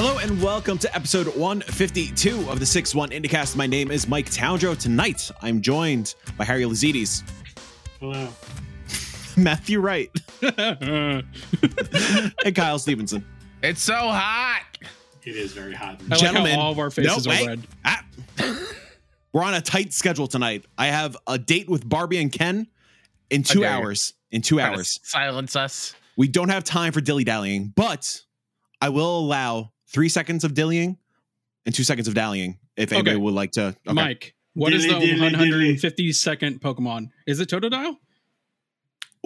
Hello and welcome to episode 152 of the 6-1 IndieCast. My name is Mike Toundrow. Tonight, I'm joined by Harry Lazides. Hello. Matthew Wright. And Kyle Stevenson. It's so hot. It is very hot. I gentlemen, like all of our faces are red. We're on a tight schedule tonight. I have a date with Barbie and Ken in 2 hours. In 2 hours. Silence us. We don't have time for dilly-dallying, but I will allow 3 seconds of dillying and 2 seconds of dallying if anybody would like to. Okay. Mike, what is the 152nd Pokemon? Is it Totodile?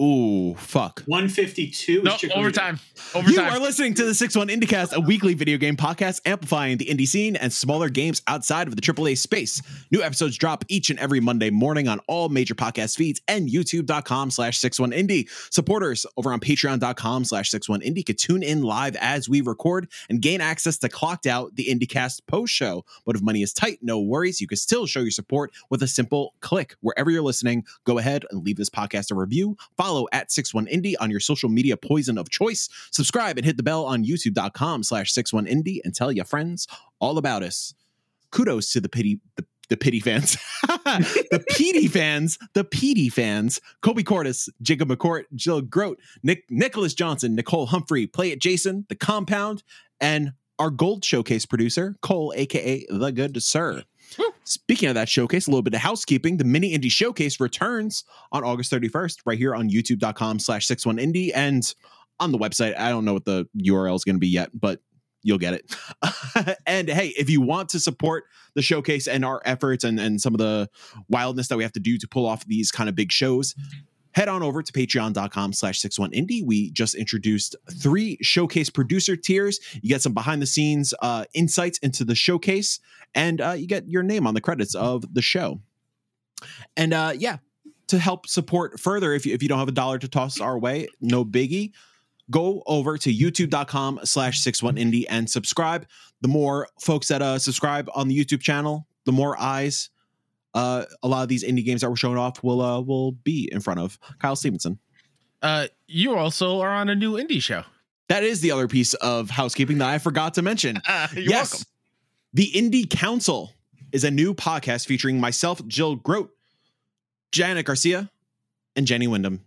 Ooh, fuck. 152. No, overtime. Overtime. You are listening to the 6-1 IndieCast, a weekly video game podcast amplifying the indie scene and smaller games outside of the AAA space. New episodes drop each and every Monday morning on all major podcast feeds and youtube.com/61indie. Supporters over on patreon.com/61indie could tune in live as we record and gain access to Clocked Out, the IndieCast post show. But if money is tight, no worries. You can still show your support with a simple click. Wherever you're listening, go ahead and leave this podcast a review. Follow at 61indie on your social media poison of choice. Subscribe and hit the bell on youtube.com/61indie and tell your friends all about us. Kudos to the pity fans. the PD fans. Kobe Cortis, Jacob McCourt, Jill Grote, Nicholas Johnson, Nicole Humphrey, Play It Jason, The Compound, and our Gold Showcase producer, Cole, aka The Good Sir. Speaking of that showcase, a little bit of housekeeping. The mini indie showcase returns on August 31st right here on youtube.com/61indie and on the website. I don't know what the URL is going to be yet, but you'll get it. And hey, if you want to support the showcase and our efforts and some of the wildness that we have to do to pull off these kind of big shows, head on over to patreon.com/61indie. We just introduced 3 showcase producer tiers. You get some behind the scenes insights into the showcase, and you get your name on the credits of the show. And to help support further, if you don't have a dollar to toss our way, no biggie. Go over to youtube.com/61indie and subscribe. The more folks that subscribe on the YouTube channel, the more eyes a lot of these indie games that we're showing off will be in front of. Kyle Stevenson, you also are on a new indie show. That is the other piece of housekeeping that I forgot to mention. You're welcome. The Indie Council is a new podcast featuring myself, Jill Grote, Janet Garcia, and Jenny Wyndham.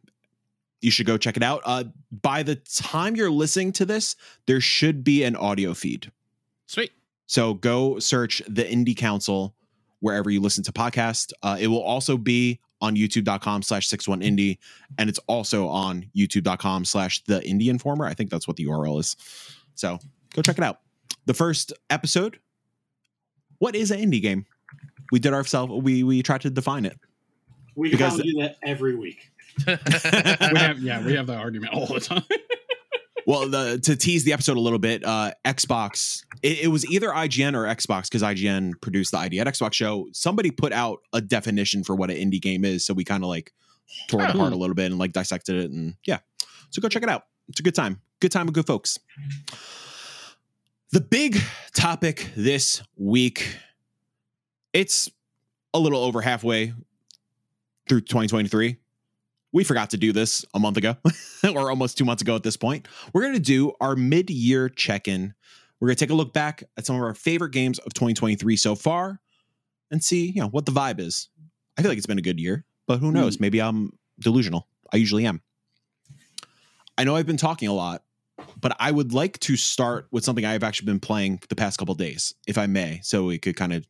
You should go check it out. By the time you're listening to this, there should be an audio feed. Sweet. So go search the Indie Council wherever you listen to podcasts. It will also be on youtube.com/61indie, and it's also on youtube.com/the Indie Informer. I think that's what the URL is. So go check it out. The first episode, what is an indie game? We did ourselves. We tried to define it. We do that every week. we have that argument all the time. Well, to tease the episode a little bit, Xbox, it was either IGN or Xbox, because IGN produced the ID at Xbox show. Somebody put out a definition for what an indie game is, so we kind of like tore it apart a little bit and like dissected it, and so go check it out. It's a good time. Good time with good folks. The big topic this week, it's a little over halfway through 2023. We forgot to do this a month ago or almost 2 months ago at this point. We're going to do our mid-year check-in. We're going to take a look back at some of our favorite games of 2023 so far and see, what the vibe is. I feel like it's been a good year, but who knows? Maybe I'm delusional. I usually am. I know I've been talking a lot, but I would like to start with something I've actually been playing the past couple of days, if I may, so it could kind of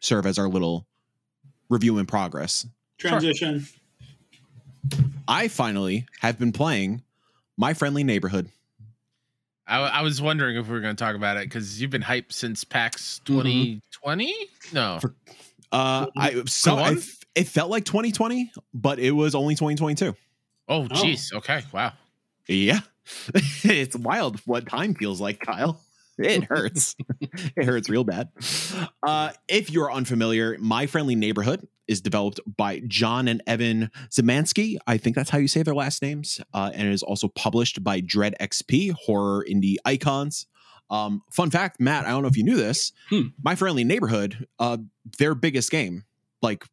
serve as our little review in progress. Transition. Sure. I finally have been playing My Friendly Neighborhood. I was wondering if we were going to talk about it because you've been hyped since PAX 2020. No, it felt like 2020, but it was only 2022. Oh, geez. Oh. Okay. Wow. Yeah. It's wild what time feels like, Kyle. It hurts. It hurts real bad. If you're unfamiliar, My Friendly Neighborhood is developed by John and Evan Zemanski. I think that's how you say their last names. And it is also published by Dread XP, horror indie icons. Fun fact, Matt, I don't know if you knew this. My Friendly Neighborhood, their biggest game, like,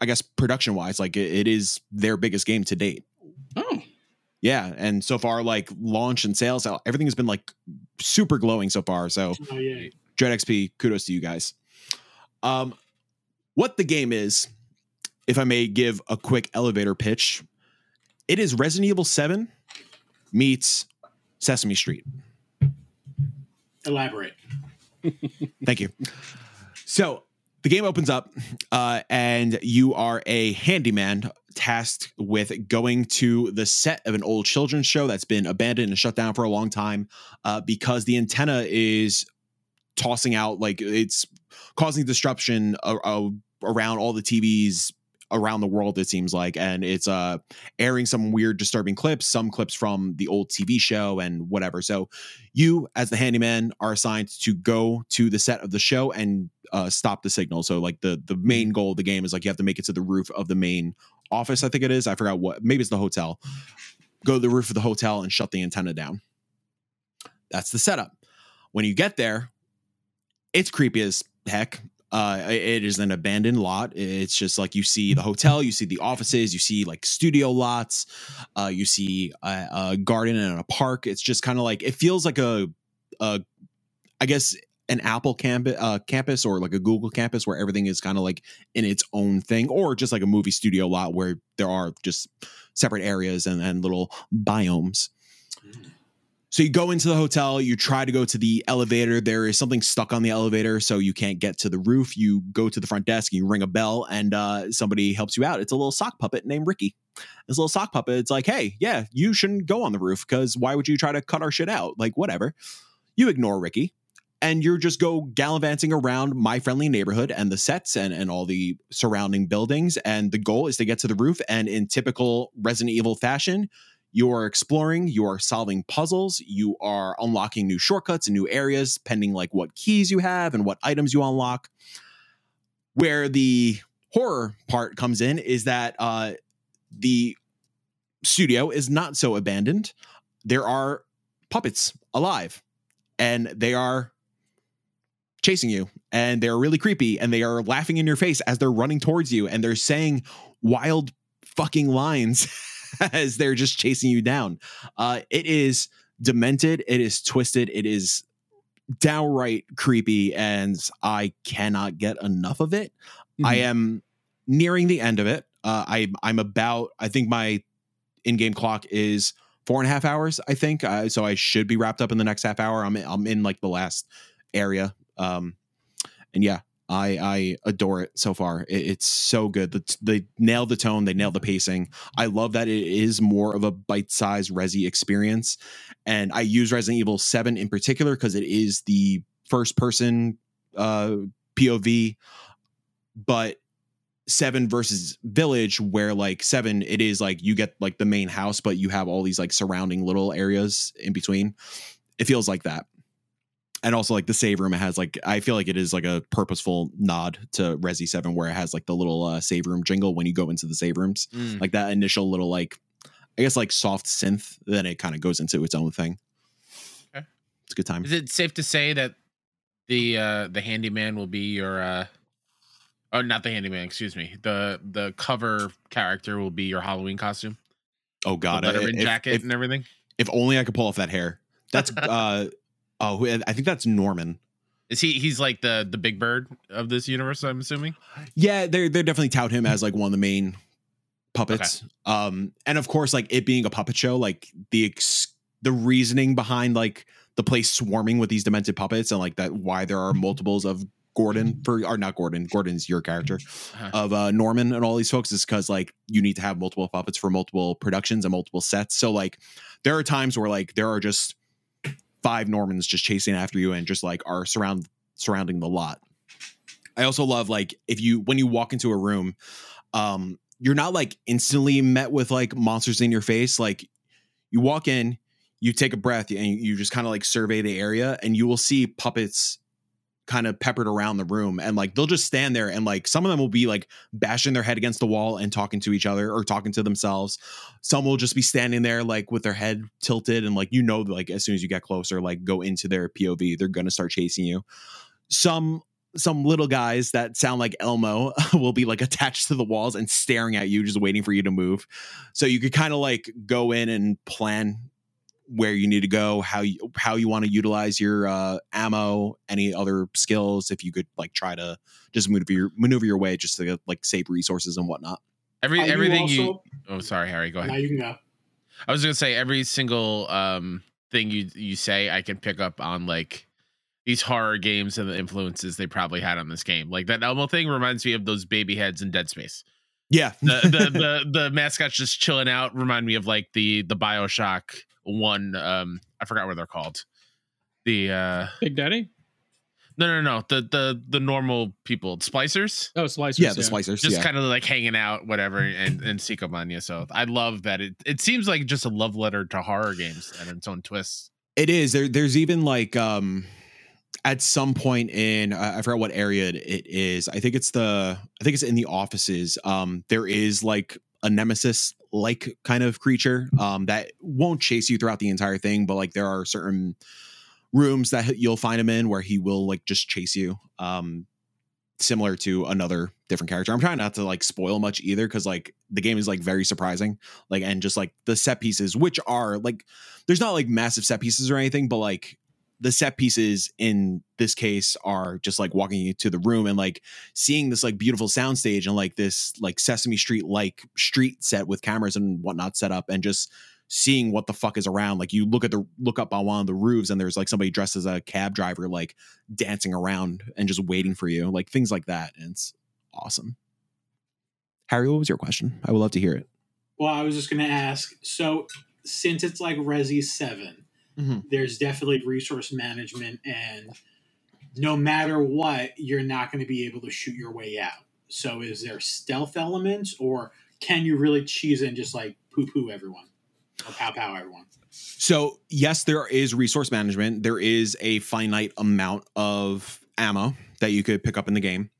I guess production wise, like it is their biggest game to date. Oh, yeah. And so far, like launch and sales, everything has been like super glowing so far. So Dread XP, kudos to you guys. What the game is, if I may give a quick elevator pitch, it is Resident Evil 7 meets Sesame Street. Elaborate. Thank you. So the game opens up and you are a handyman tasked with going to the set of an old children's show that's been abandoned and shut down for a long time because the antenna is tossing out, like it's causing disruption around all the TVs around the world, it seems like, and it's airing some weird disturbing clips, some clips from the old TV show and whatever. So you as the handyman are assigned to go to the set of the show and stop the signal. So like the main goal of the game is like you have to make it to the roof of the main office, I think it is. I forgot what, maybe it's the hotel. Go to the roof of the hotel and shut the antenna down. That's the setup. When you get there, it's creepy as heck. It is an abandoned lot. It's just like you see the hotel, you see the offices, you see like studio lots, you see a garden and a park. It's just kind of like, it feels like a I guess an Apple campus or like a Google campus where everything is kind of like in its own thing, or just like a movie studio lot where there are just separate areas and little biomes. So you go into the hotel, you try to go to the elevator. There is something stuck on the elevator, so you can't get to the roof. You go to the front desk, you ring a bell, and somebody helps you out. It's a little sock puppet named Ricky. This little sock puppet, it's like, hey, yeah, you shouldn't go on the roof because why would you try to cut our shit out? Like, whatever. You ignore Ricky, and you just go gallivanting around My Friendly Neighborhood and the sets and all the surrounding buildings, and the goal is to get to the roof, and in typical Resident Evil fashion, you are exploring, you are solving puzzles, you are unlocking new shortcuts and new areas, pending like what keys you have and what items you unlock. Where the horror part comes in is that the studio is not so abandoned. There are puppets alive, and they are chasing you, and they're really creepy, and they are laughing in your face as they're running towards you, and they're saying wild fucking lines as they're just chasing you down. It is demented, it is twisted, it is downright creepy, and I cannot get enough of it. Mm-hmm. I am nearing the end of it. I'm about, I think my in-game clock is 4.5 hours, I think. So I should be wrapped up in the next half hour. I'm in like the last area. And yeah, I adore it so far. It's so good. They nail the tone. They nail the pacing. I love that it is more of a bite-sized Resi experience. And I use Resident Evil 7 in particular because it is the first-person POV. But 7 versus Village, where like 7, it is like you get like the main house, but you have all these like surrounding little areas in between. It feels like that. And also like the save room, it has like, I feel like it is like a purposeful nod to Resi 7 where it has like the little save room jingle when you go into the save rooms, like that initial little, like, I guess like soft synth, then it kind of goes into its own thing. Okay. It's a good time. Is it safe to say that the handyman will be your, oh, not the handyman, excuse me. The cover character will be your Halloween costume. Oh God. The letterman jacket and everything. If only I could pull off that hair. That's, oh, I think that's Norman. Is he? He's like the big bird of this universe, I'm assuming. Yeah, they definitely tout him as like one of the main puppets. Okay. And of course, like it being a puppet show, like the reasoning behind like the place swarming with these demented puppets, and like that why there are multiples of Gordon or not Gordon. Gordon's your character of Norman and all these folks is because like you need to have multiple puppets for multiple productions and multiple sets. So like there are times where like there are just 5 Normans just chasing after you and just like are surrounding the lot. I also love like when you walk into a room, you're not like instantly met with like monsters in your face. Like you walk in, you take a breath and you just kind of like survey the area, and you will see puppets kind of peppered around the room, and like they'll just stand there, and like some of them will be like bashing their head against the wall and talking to each other or talking to themselves. Some will just be standing there like with their head tilted, and like like as soon as you get closer, like go into their POV, they're gonna start chasing you. Some little guys that sound like Elmo will be like attached to the walls and staring at you, just waiting for you to move. So you could kind of like go in and plan where you need to go, how you want to utilize your ammo, any other skills, if you could like try to just maneuver your way just to like save resources and whatnot. Oh, sorry, Harry, go ahead. No, you can go. I was gonna say every single thing you say I can pick up on like these horror games and the influences they probably had on this game. Like that Elmo thing reminds me of those baby heads in Dead Space. Yeah. the mascots just chilling out remind me of like the BioShock one. I forgot what they're called. The Big Daddy? No. The normal people. Splicers? Oh, Splicers. Yeah, the Splicers. Just kind of like hanging out, whatever, and Seekomania. So I love that. It seems like just a love letter to horror games and its own twists. It is. There's even like at some point in I forgot what area it is. I think it's in the offices. There is like a nemesis like kind of creature that won't chase you throughout the entire thing, but like there are certain rooms that you'll find him in where he will like just chase you. Similar to another different character. I'm trying not to like spoil much either, because like the game is like very surprising, like, and just like the set pieces, which are like, there's not like massive set pieces or anything, but like the set pieces in this case are just like walking you to the room and like seeing this like beautiful soundstage and like this like Sesame Street like street set with cameras and whatnot set up, and just seeing what the fuck is around. Like you look up on one of the roofs and there's like somebody dressed as a cab driver like dancing around and just waiting for you, like things like that. And it's awesome. Harry, what was your question? I would love to hear it. Well, I was just going to ask, so since it's like Resi 7, mm-hmm. There's definitely resource management, and no matter what, you're not going to be able to shoot your way out. So is there stealth elements, or can you really cheese and just like poo-poo everyone? Or pow-pow everyone? So yes, there is resource management. There is a finite amount of ammo that you could pick up in the game.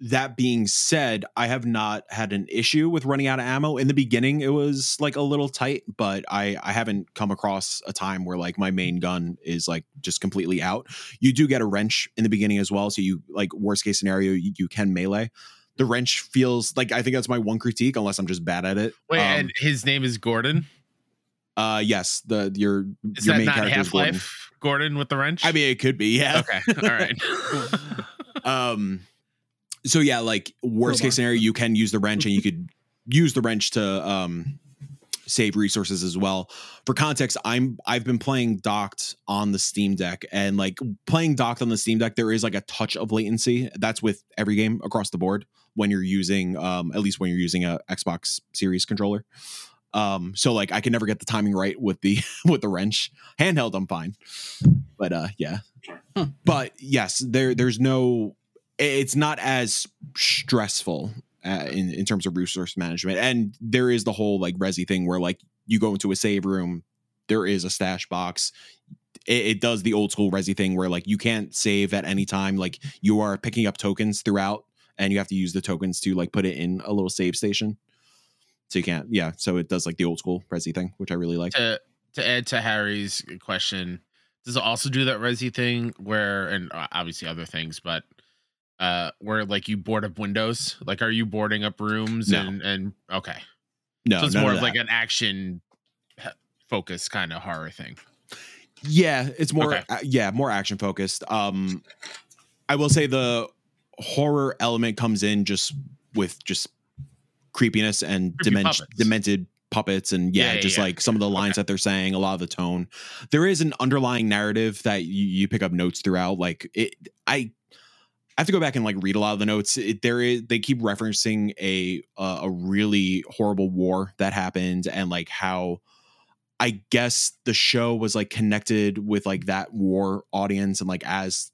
That being said, I have not had an issue with running out of ammo. In the beginning, it was like a little tight, but I haven't come across a time where like my main gun is like just completely out. You do get a wrench in the beginning as well, so you like worst case scenario, you can melee. The wrench feels like, I think that's my one critique, unless I'm just bad at it. Wait, and his name is Gordon? Yes, your main character is Gordon. Gordon with the wrench? I mean, it could be, yeah. Okay, all right. So yeah, like worst case scenario, you can use the wrench, and you could use the wrench to save resources as well. For context, I've been playing docked on the Steam Deck, and like playing docked on the Steam Deck, there is like a touch of latency. That's with every game across the board when you're using at least when you're using a Xbox Series controller. So like I can never get the timing right with the wrench. Handheld, I'm fine, but yeah. Huh. But yes, there's no. It's not as stressful in terms of resource management. And there is the whole like Resi thing where like you go into a save room, there is a stash box. It does the old school Resi thing where like you can't save at any time. Like you are picking up tokens throughout, and you have to use the tokens to like put it in a little save station. So you can't. Yeah. So it does like the old school Resi thing, which I really like. To add to Harry's question, does it also do that Resi thing where, and obviously other things, but where like you board up windows? Like are you boarding up rooms? No. and okay, no, so it's more of like an action focused kind of horror thing. Yeah, it's more okay. More action focused. I will say the horror element comes in just with just creepiness and demented puppets, and like some of the lines that they're saying, a lot of the tone. There is an underlying narrative that you pick up notes throughout. Like I have to go back and like read a lot of the notes. They keep referencing a really horrible war that happened, and like how I guess the show was like connected with like that war audience, and like as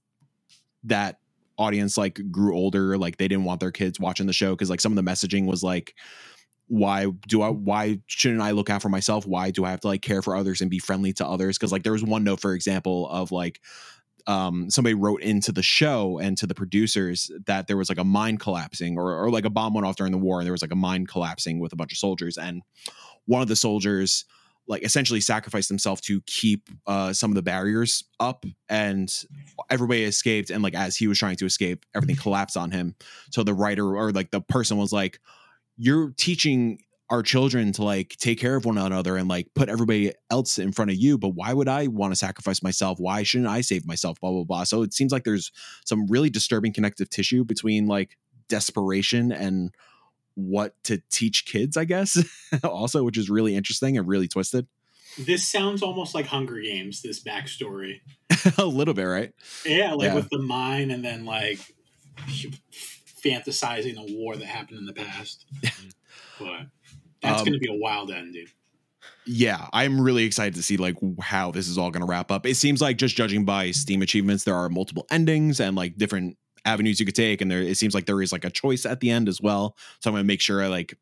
that audience like grew older, like they didn't want their kids watching the show because like some of the messaging was like, why shouldn't I look out for myself? Why do I have to like care for others and be friendly to others? Because like there was one note, for example, of like somebody wrote into the show and to the producers that there was like a mine collapsing or like a bomb went off during the war, and there was like a mine collapsing with a bunch of soldiers, and one of the soldiers like essentially sacrificed himself to keep some of the barriers up, and everybody escaped, and like as he was trying to escape, everything collapsed on him. So the writer, or like the person, was like, you're teaching our children to like take care of one another and like put everybody else in front of you. But why would I want to sacrifice myself? Why shouldn't I save myself? Blah, blah, blah. So it seems like there's some really disturbing connective tissue between like desperation and what to teach kids, I guess, also, which is really interesting and really twisted. This sounds almost like Hunger Games, this backstory. A little bit, right? Yeah, like with the mine and then like fantasizing a war that happened in the past. But that's going to be a wild end, dude. Yeah, I'm really excited to see like how this is all going to wrap up. It seems like, just judging by Steam achievements, there are multiple endings and like different avenues you could take. And there, it seems like there is like a choice at the end as well. So I'm going to make sure I like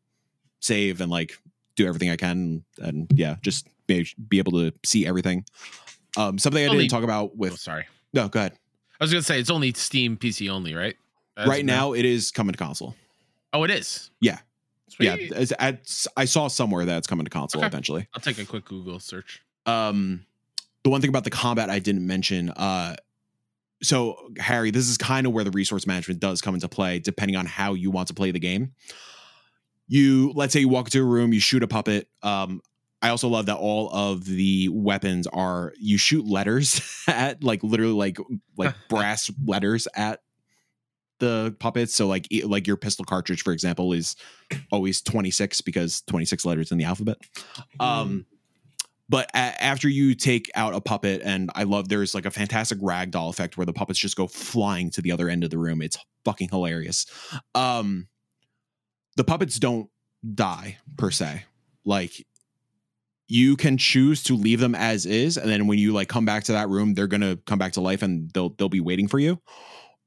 save and like do everything I can. And yeah, just be able to see everything. Something I didn't talk about with... Oh, sorry. No, go ahead. I was going to say, it's only Steam PC only, right? Right now, it is coming to console. Oh, it is? Yeah. Sweet. Yeah. I saw somewhere that it's coming to console eventually. I'll take a quick Google search. The one thing about the combat I didn't mention... So, Harry, this is kind of where the resource management does come into play, depending on how you want to play the game. Let's say you walk into a room, you shoot a puppet. I also love that all of the weapons are, you shoot letters at, like, literally like brass letters at the puppets. So like your pistol cartridge, for example, is always 26 because 26 letters in the alphabet. But after you take out a puppet, and I love, there's like a fantastic ragdoll effect where the puppets just go flying to the other end of the room. It's fucking hilarious. The puppets don't die per se. Like, you can choose to leave them as is, and then when you like come back to that room, they're gonna come back to life and they'll be waiting for you.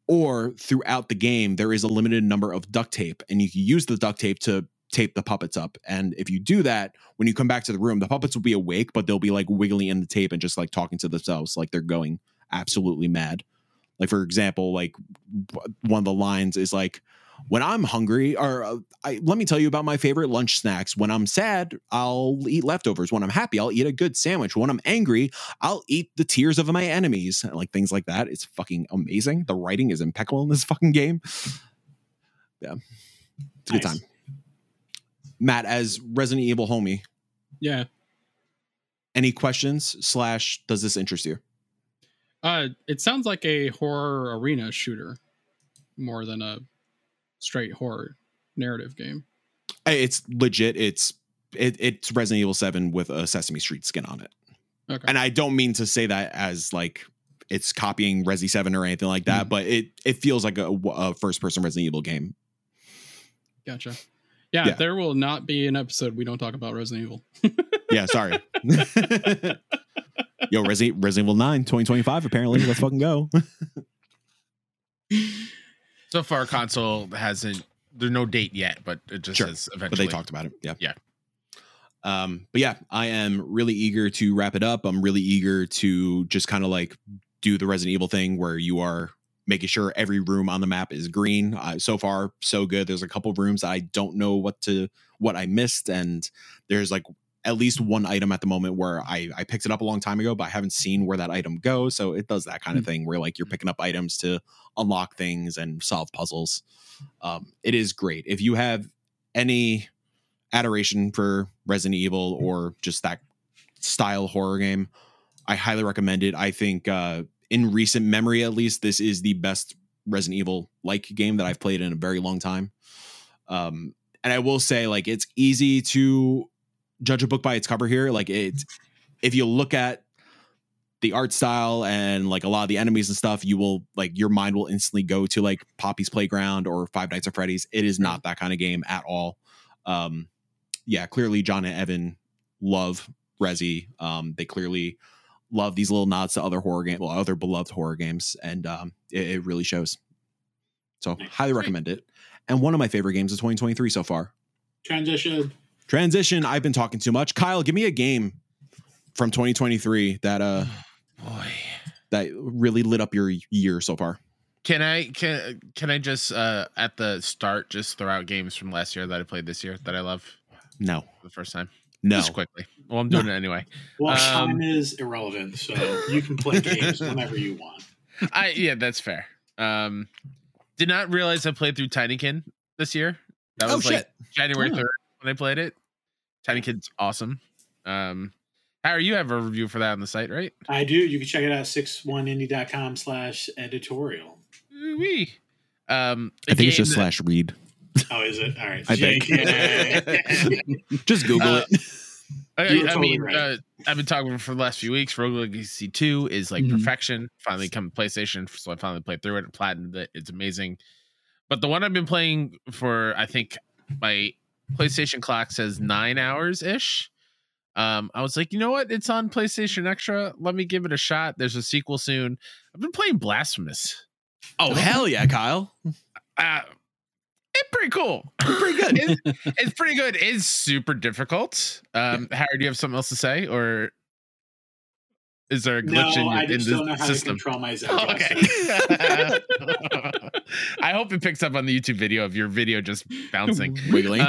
Or throughout the game, there is a limited number of duct tape, and you can use the duct tape to tape the puppets up. And if you do that, when you come back to the room, the puppets will be awake, but they'll be like wiggling in the tape and just like talking to themselves like they're going absolutely mad. Like, for example, like one of the lines is like, when I'm hungry, or let me tell you about my favorite lunch snacks. When I'm sad, I'll eat leftovers. When I'm happy, I'll eat a good sandwich. When I'm angry, I'll eat the tears of my enemies. And like things like that. It's fucking amazing. The writing is impeccable in this fucking game. Yeah. It's a good time. Matt, as Resident Evil homie. Yeah. Any questions / does this interest you? It sounds like a horror arena shooter more than a straight horror narrative game. It's legit. It's Resident Evil 7 with a Sesame Street skin on it. Okay. And I don't mean to say that as like it's copying Resi 7 or anything like that, but it feels like a first person Resident Evil game. Gotcha. Yeah, there will not be an episode we don't talk about Resident Evil. Yeah, sorry. Yo, Resident Evil 9, 2025, apparently. Let's fucking go. So far, console hasn't... There's no date yet, but it just says eventually. But they talked about it. Yeah. But yeah, I am really eager to wrap it up. I'm really eager to just kind of like do the Resident Evil thing where you are making sure every room on the map is green. So far, so good. There's a couple of rooms I don't know what I missed, and there's like at least one item at the moment where I picked it up a long time ago, but I haven't seen where that item goes. So it does that kind of thing where like you're picking up items to unlock things and solve puzzles. It is great. If you have any adoration for Resident Evil or just that style horror game, I highly recommend it. I think in recent memory, at least, this is the best Resident Evil like game that I've played in a very long time. And I will say, like, it's easy to judge a book by its cover here. Like, if you look at the art style and like a lot of the enemies and stuff, you will like, your mind will instantly go to like Poppy's Playground or Five Nights at Freddy's. It is not that kind of game at all. Clearly John and Evan love Resi. They clearly love these little nods to other horror games, well, other beloved horror games, and it really shows. So highly recommend it. And one of my favorite games of 2023 so far. Transition. I've been talking too much. Kyle, give me a game from 2023 that that really lit up your year so far. Can I just at the start just throw out games from last year that I played this year that I love? No, for the first time. No, just quickly. Well, I'm doing it anyway. Well, time is irrelevant, so you can play games whenever you want. That's fair. Did not realize I played through Tinykin this year. That was January 3rd. When I played it, Tiny Kid's awesome. Harry, you have a review for that on the site, right? I do. You can check it out, 61indie.com/editorial. I think it's just /read. Oh, is it? All right. I think. Just Google it. I've been talking for the last few weeks. Rogue Legacy 2 is like perfection. Finally come to PlayStation, so I finally played through it and platinumed it. It's amazing. But the one I've been playing for, I think my PlayStation clock says 9 hours ish. I was like, you know what? It's on PlayStation Extra. Let me give it a shot. There's a sequel soon. I've been playing Blasphemous. Oh, hell yeah, Kyle. It's pretty cool. Pretty good. It's pretty good. It's super difficult. Harry, do you have something else to say, or is there a glitch in the system? Oh, okay. I hope it picks up on the YouTube video of your video just bouncing, wiggling.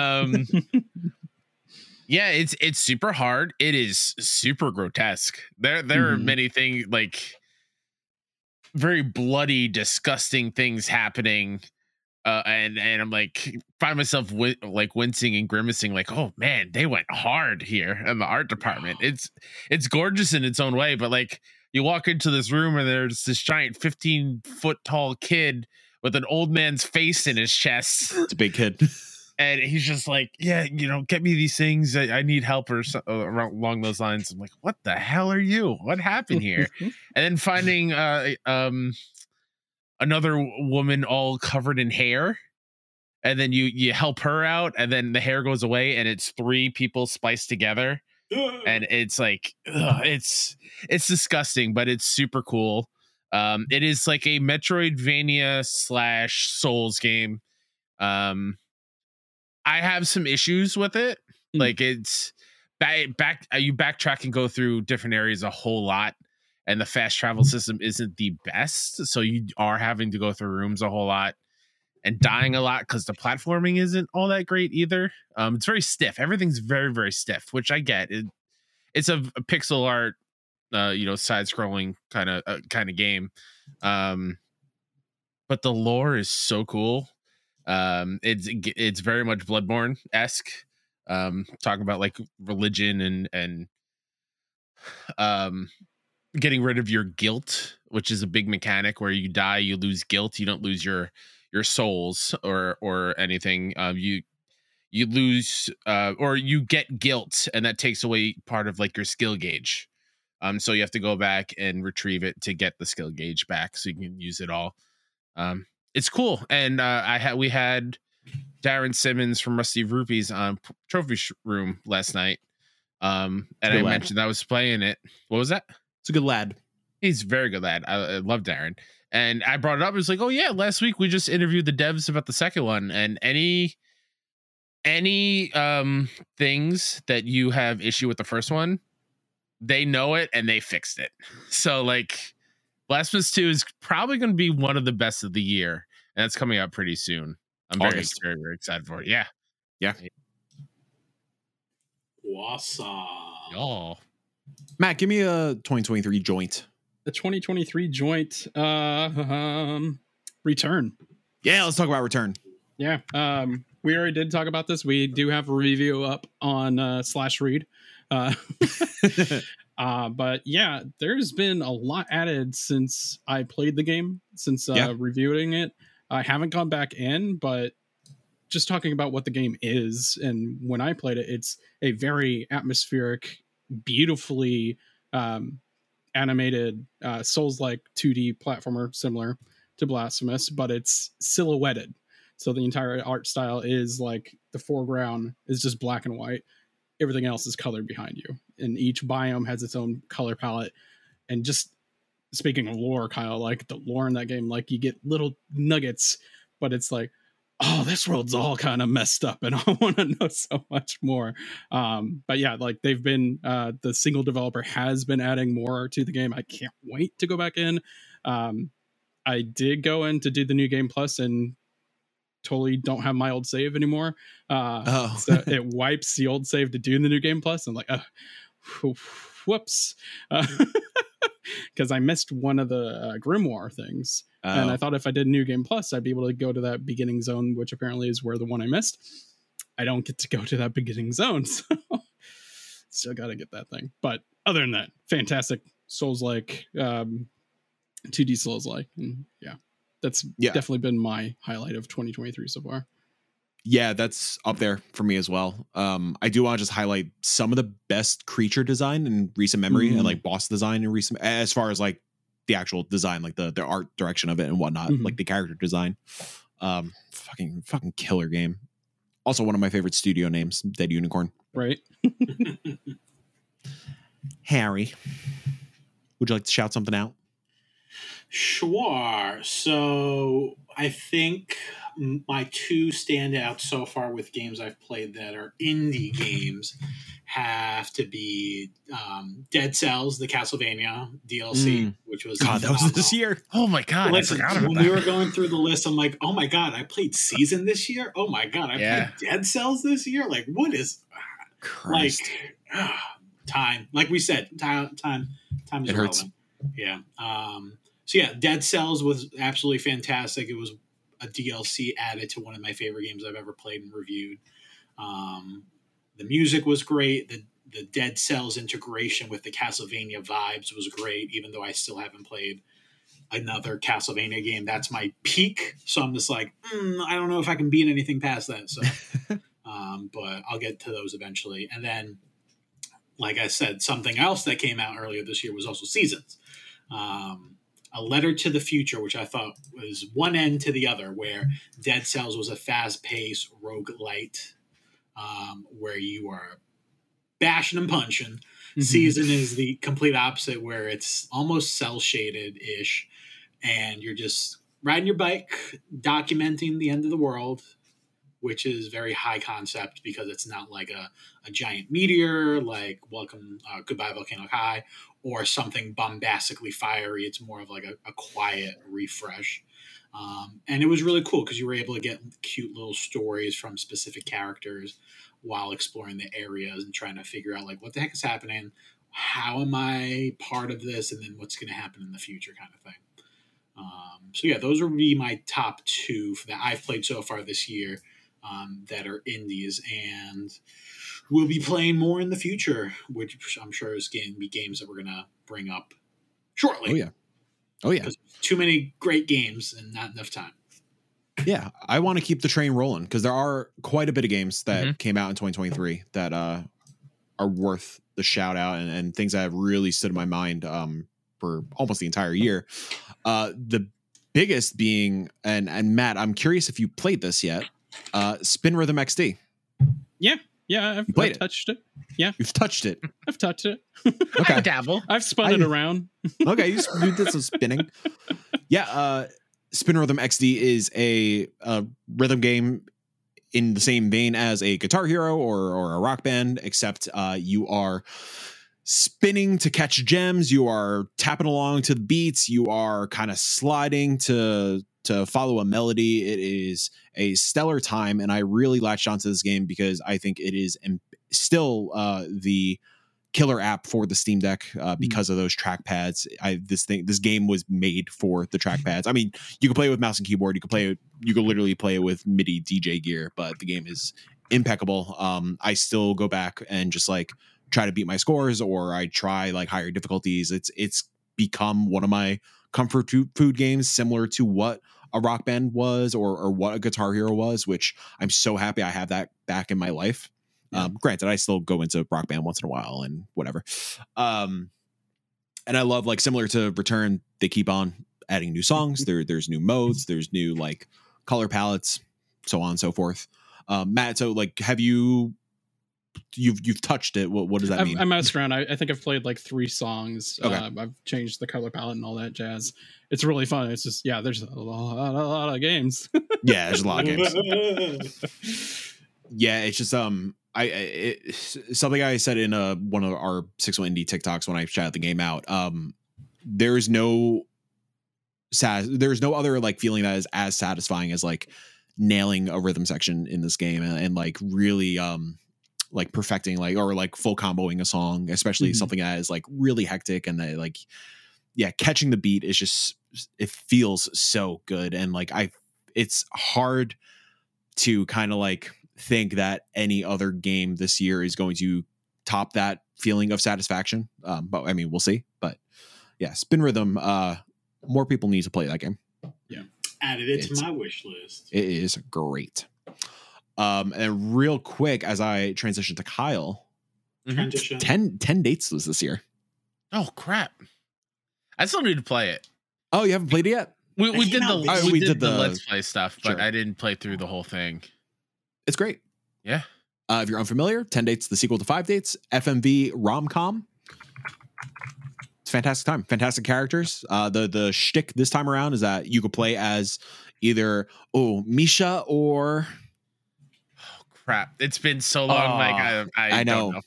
Yeah, it's super hard. It is super grotesque. There are many things, like very bloody, disgusting things happening. And I'm like, find myself wincing and grimacing, like, oh man, they went hard here in the art department. It's gorgeous in its own way, but like you walk into this room and there's this giant 15-foot tall kid with an old man's face in his chest. It's a big kid. And he's just like, yeah, you know, get me these things. I need help, or so, along those lines. I'm like, what the hell are you? What happened here? And then finding another woman all covered in hair. And then you help her out, and then the hair goes away, and it's three people spliced together. And it's like, it's disgusting, but it's super cool. It is like a Metroidvania / Souls game. I have some issues with it. Like, it's back. You backtrack and go through different areas a whole lot, and the fast travel system isn't the best. So you are having to go through rooms a whole lot and dying a lot because the platforming isn't all that great either. It's very stiff. Everything's very, very stiff, which I get. It's a pixel art, side scrolling kind of game. But the lore is so cool. It's very much Bloodborne esque, talking about like religion and getting rid of your guilt, which is a big mechanic where you die, you lose guilt. You don't lose your souls or anything. You lose, or you get guilt, and that takes away part of like your skill gauge. So you have to go back and retrieve it to get the skill gauge back so you can use it all. It's cool. And we had Darren Simmons from Rusty Rupees on Trophy Room last night. And I mentioned I was playing it. What was that? It's a good lad. He's a very good lad. I love Darren. And I brought it up. It was like, oh yeah, last week we just interviewed the devs about the second one. And any things that you have issue with the first one, they know it and they fixed it. So like, Blasphemous 2 is probably going to be one of the best of the year, and that's coming out pretty soon. I'm very excited for it. Yeah. What's up, y'all? Matt, give me a 2023 joint. The 2023 joint, Return. Yeah, let's talk about Return. Yeah, we already did talk about this. We do have a review up on /read. But yeah, there's been a lot added since I played the game, since reviewing it. I haven't gone back in, but just talking about what the game is, and when I played it, it's a very atmospheric, beautifully animated Souls-like 2D platformer, similar to Blasphemous, but it's silhouetted. So the entire art style is like the foreground is just black and white. Everything else is colored behind you, and each biome has its own color palette. And just speaking of lore, Kyle, like the lore in that game, like you get little nuggets, but it's like, oh, this world's all kind of messed up and I want to know so much more. But yeah, like they've been, the single developer has been adding more to the game. I can't wait to go back in. I did go in to do the new game plus, and totally don't have my old save anymore. So it wipes the old save to do the new game plus. I'm like, whoops. Because I missed one of the grimoire things. And I thought if I did new game plus, I'd be able to go to that beginning zone, which apparently is where the one I missed. I don't get to go to that beginning zone, so still got to get that thing. But other than that, fantastic Souls-like, 2D Souls-like, and yeah, that's definitely been my highlight of 2023 so far. Yeah, that's up there for me as well. I do want to just highlight some of the best creature design in recent memory, and like boss design in recent, as far as like the actual design, like the art direction of it and whatnot, like the character design. Fucking killer game. Also one of my favorite studio names, Dead Unicorn. Right. Harry, would you like to shout something out? Sure. So I think my two standouts so far with games I've played that are indie games have to be Dead Cells, the Castlevania DLC, which was phenomenal. That was this year. Oh my god, listen, I forgot about that. We were going through the list. I'm like, oh my god, I played Season this year. Oh my god, I played Dead Cells this year. Like, what is Christ. Like time? Like we said, time is irrelevant. Yeah. So yeah, Dead Cells was absolutely fantastic. It was a DLC added to one of my favorite games I've ever played and reviewed. The music was great. The Dead Cells integration with the Castlevania vibes was great, even though I still haven't played another Castlevania game. That's my peak. So I'm just like, I don't know if I can beat anything past that. So, but I'll get to those eventually. And then, like I said, something else that came out earlier this year was also Seasons. A Letter to the Future, which I thought was one end to the other, where Dead Cells was a fast-paced roguelite where you are bashing and punching. Season is the complete opposite, where it's almost cel-shaded-ish, and you're just riding your bike, documenting the end of the world, which is very high concept because it's not like a giant meteor, like Goodbye Volcano High, or something bombastically fiery. It's more of like a quiet refresh. And it was really cool because you were able to get cute little stories from specific characters while exploring the areas and trying to figure out like what the heck is happening, how am I part of this, and then what's going to happen in the future kind of thing. So yeah, those would be my top two that I've played so far this year that are indies, and we'll be playing more in the future, which I'm sure is going to be games that we're going to bring up shortly. Oh, yeah. Because too many great games and not enough time. Yeah, I want to keep the train rolling because there are quite a bit of games that came out in 2023 that are worth the shout out and things that have really stood in my mind for almost the entire year. The biggest being, and Matt, I'm curious if you played this yet, Spin Rhythm XD. Yeah, I've touched it. Yeah, you've touched it. I've touched it. Okay, dabble. I've spun it around. Okay, you did some spinning. Yeah, Spin Rhythm XD is a rhythm game in the same vein as a Guitar Hero or a Rock Band, except you are spinning to catch gems. You are tapping along to the beats. You are kind of sliding to follow a melody. It is a stellar time, and I really latched onto this game because I think it is still the killer app for the Steam Deck because of those trackpads. This game was made for the trackpads. I mean, you can play it with mouse and keyboard. You can literally play it with MIDI DJ gear, but the game is impeccable. I still go back and just like try to beat my scores, or I try like higher difficulties. It's become one of my comfort food games, similar to what a Rock Band was or what a Guitar Hero was, which I'm so happy I have that back in my life. Granted, I still go into Rock Band once in a while and whatever. And I love, like, similar to Return, they keep on adding new songs. There's new modes, there's new like color palettes, so on and so forth. Matt, so like, have you've touched it? What does that mean? I messed around. I think I've played like 3 songs. Okay. I've changed the color palette and all that jazz. It's really fun. It's just, yeah, there's a lot of games. Yeah, there's a lot of games. Yeah, it's just something I said in one of our 601 Indie TikToks when I shouted the game out. There's no other like feeling that is as satisfying as like nailing a rhythm section in this game and like really like perfecting like or like full comboing a song, especially something that is like really hectic, and that like, yeah, catching the beat is just, it feels so good. And like it's hard to kind of like think that any other game this year is going to top that feeling of satisfaction. But I mean, we'll see. But yeah, Spin Rhythm, more people need to play that game. Yeah. Added it to my wish list. It is great. And real quick, as I transition to Kyle, 10 Dates was this year. Oh, crap. I still need to play it. Oh, you haven't played it yet? We did the Let's Play stuff, but sure. I didn't play through the whole thing. It's great. Yeah. If you're unfamiliar, 10 Dates, the sequel to 5 Dates, FMV rom-com. It's a fantastic time. Fantastic characters. The shtick this time around is that you could play as either Misha or... Oh, crap. It's been so long. I know. Don't know.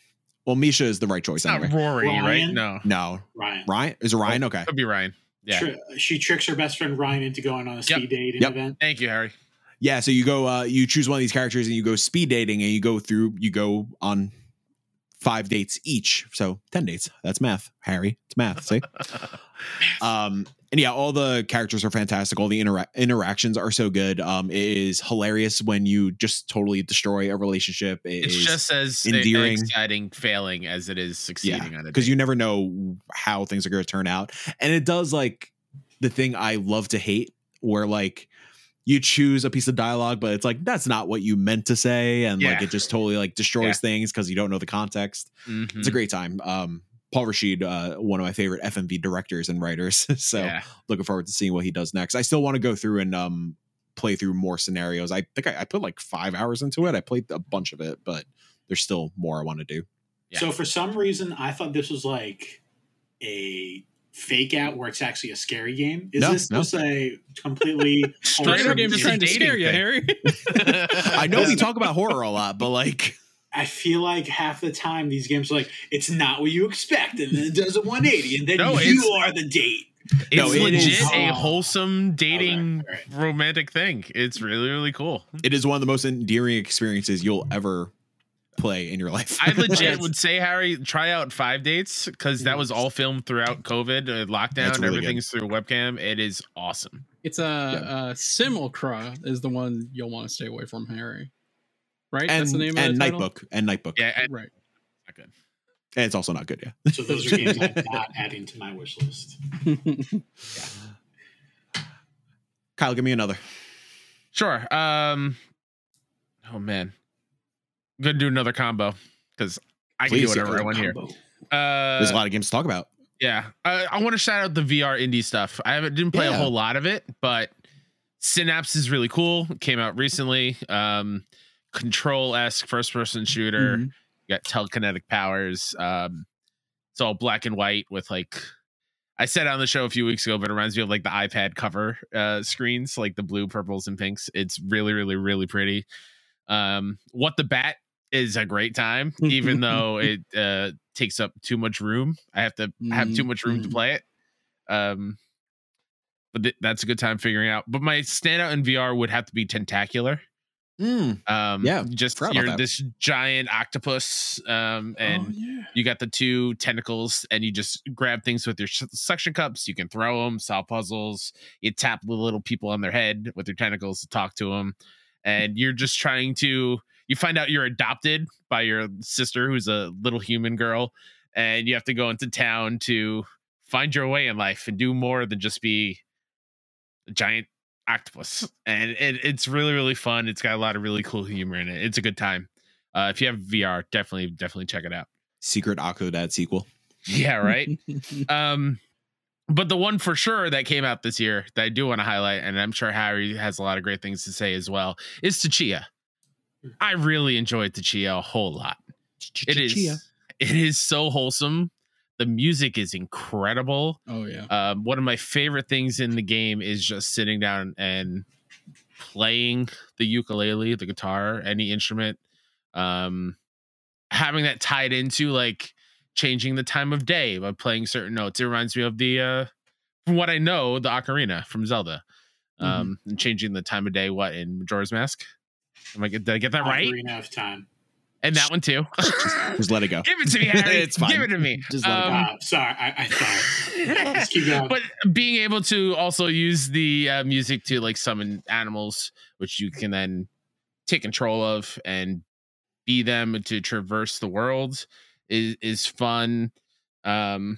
Well, Misha is the right choice. It's anyway. Not Rory, Ryan? Right? No. Ryan. Ryan? Is it Ryan? Okay. It could be Ryan. Yeah. She tricks her best friend Ryan into going on a speed date event. Thank you, Harry. Yeah, so you go, you choose one of these characters and you go speed dating and you go on 5 dates each. So 10 dates. That's math, Harry. It's math. See? And yeah, all the characters are fantastic. All the interactions are so good. It is hilarious when you just totally destroy a relationship. It's just as endearing, exciting failing as it is succeeding on it. Because you never know how things are going to turn out. And it does like the thing I love to hate where like you choose a piece of dialogue, but it's like, that's not what you meant to say. And like, it just totally like destroys things because you don't know the context. Mm-hmm. It's a great time. Paul Rashid, one of my favorite FMV directors and writers. So looking forward to seeing what he does next. I still want to go through and play through more scenarios. I think I put like 5 hours into it. I played a bunch of it, but there's still more I want to do. Yeah. So for some reason, I thought this was like a fake out where it's actually a scary game. Is this just a completely horror game that's trying to scare you, Harry? I know we talk about horror a lot, but like... I feel like half the time these games are like, it's not what you expect, and then it does a 180, and then you are the date. It's legit a wholesome dating romantic thing. It's really, really cool. It is one of the most endearing experiences you'll ever play in your life. I legit would say, Harry, try out 5 Dates, because that was all filmed throughout COVID, lockdown, really everything's good. Through webcam. It is awesome. It's Simulacra is the one you'll want to stay away from, Harry. Right, and that's the name of the Nightbook title? And Nightbook. Yeah, right. Not good. And it's also not good. Yeah. So those are games I'm not adding to my wish list. Yeah. Kyle, give me another. Sure. Oh man, I'm gonna do another combo because I can do whatever I want here. There's a lot of games to talk about. Yeah, I want to shout out the VR indie stuff. I didn't play a whole lot of it, but Synapse is really cool. It came out recently. Control-esque first-person shooter. Mm-hmm. You got telekinetic powers. It's all black and white with like, I said on the show a few weeks ago, but it reminds me of like the iPad cover screens, like the blue, purples, and pinks. It's really, really, really pretty. What the Bat is a great time, even though it takes up too much room. I have to have too much room to play it. But that's a good time figuring out. But my standout in VR would have to be Tentacular. Just you're this giant octopus, and you got the two tentacles, and you just grab things with your suction cups. You can throw them, solve puzzles. You tap the little people on their head with your tentacles to talk to them, and you're just trying to. You find out you're adopted by your sister, who's a little human girl, and you have to go into town to find your way in life and do more than just be a giant octopus. And it's really, really fun. It's got a lot of really cool humor in it. It's a good time. If you have VR, definitely check it out. Secret Aquadad sequel. Yeah, right. But the one for sure that came out this year that I do want to highlight, and I'm sure Harry has a lot of great things to say as well, is Tchia. I really enjoyed Tchia a whole lot. It is so wholesome. The music is incredible. Oh, yeah. One of my favorite things in the game is just sitting down and playing the ukulele, the guitar, any instrument. Having that tied into like changing the time of day by playing certain notes. It reminds me of from what I know, the ocarina from Zelda. And changing the time of day, in Majora's Mask? Did I get that right? Ocarina of Time. And that one too. Just let it go. Give it to me, Harry. It's fine. Give it to me. Just let it go. Sorry, I thought. Just keep going. But being able to also use the music to like summon animals, which you can then take control of and be them to traverse the world is fun. I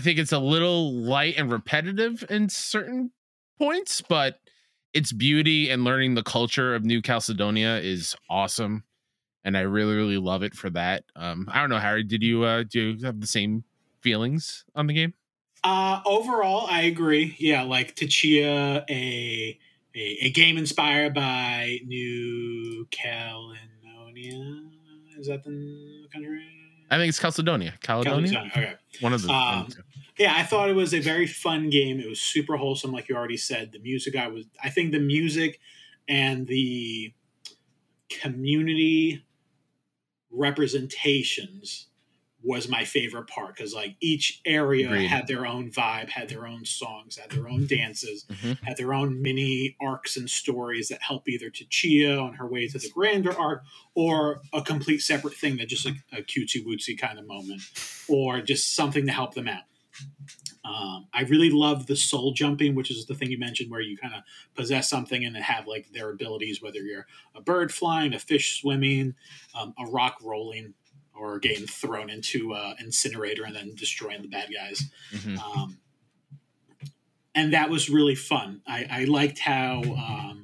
think it's a little light and repetitive in certain points, but its beauty and learning the culture of New Caledonia is awesome. And I really, really love it for that. I don't know, Harry, did you do have the same feelings on the game? Overall, I agree. Yeah, like Tchia, a game inspired by New Caledonia. Is that the country? I think it's Caledonia. Caledonia? Okay. One of the yeah, I thought it was a very fun game. It was super wholesome, like you already said. The music, I think the music and the community representations was my favorite part, because like each area had their own vibe, had their own songs, had their own dances, had their own mini arcs and stories that help either Tchia on her way to the grander arc, or a complete separate thing that just like a cutesy wootsy kind of moment, or just something to help them out. I really love the soul jumping, which is the thing you mentioned where you kind of possess something and have like their abilities, whether you're a bird flying, a fish swimming, a rock rolling, or getting thrown into incinerator and then destroying the bad guys. And that was really fun. I liked how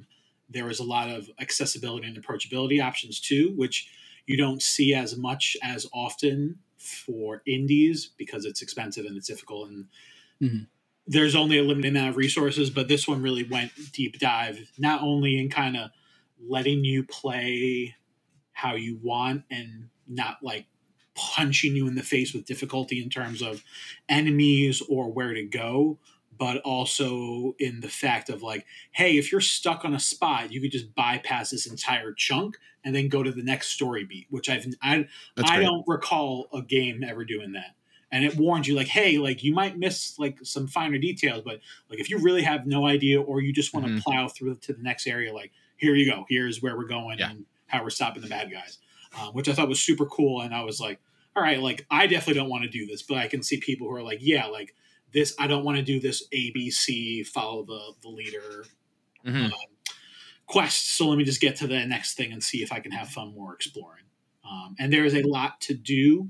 there was a lot of accessibility and approachability options too, which you don't see as much as often for indies because it's expensive and it's difficult, and there's only a limited amount of resources. But this one really went deep dive, not only in kind of letting you play how you want and not like punching you in the face with difficulty in terms of enemies or where to go, but also in the fact of like, hey, if you're stuck on a spot, you could just bypass this entire chunk and then go to the next story beat, which I don't recall a game ever doing that. And it warns you like, hey, like you might miss like some finer details, but like if you really have no idea or you just want to plow through to the next area, like here you go, here's where we're going and how we're stopping the bad guys. Which I thought was super cool. And I was like, all right, like, I definitely don't want to do this, but I can see people who are like, yeah, like this, I don't want to do this ABC follow the leader quest. So let me just get to the next thing and see if I can have fun more exploring. And there is a lot to do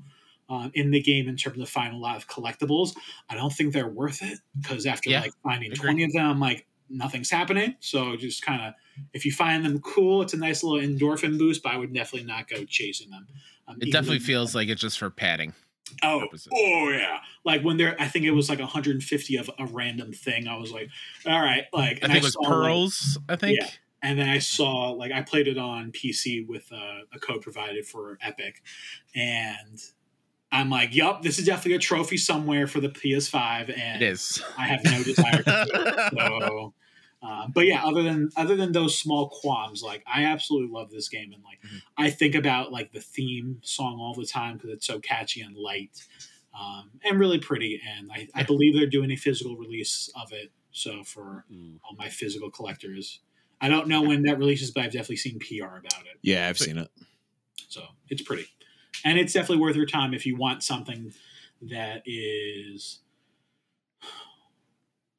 in the game in terms of finding a lot of collectibles. I don't think they're worth it because after like finding 20 of them, I'm like, nothing's happening. So just kind of, if you find them, cool, it's a nice little endorphin boost, but I would definitely not go chasing them. It definitely feels like it's just for padding. Oh yeah. Like when there, I think it was like 150 of a random thing. I was like, all right, like, and I think it was pearls, like, I think. Yeah. And then I saw, like, I played it on PC with a code provided for Epic, and I'm like, yup, this is definitely a trophy somewhere for the PS5, and it is. I have no desire to do it. So, but yeah, other than those small qualms, like I absolutely love this game, and like I think about like the theme song all the time because it's so catchy and light, and really pretty. And I believe they're doing a physical release of it. So for all my physical collectors, I don't know when that releases, but I've definitely seen PR about it. Yeah, I've seen it. So it's pretty. And it's definitely worth your time if you want something that is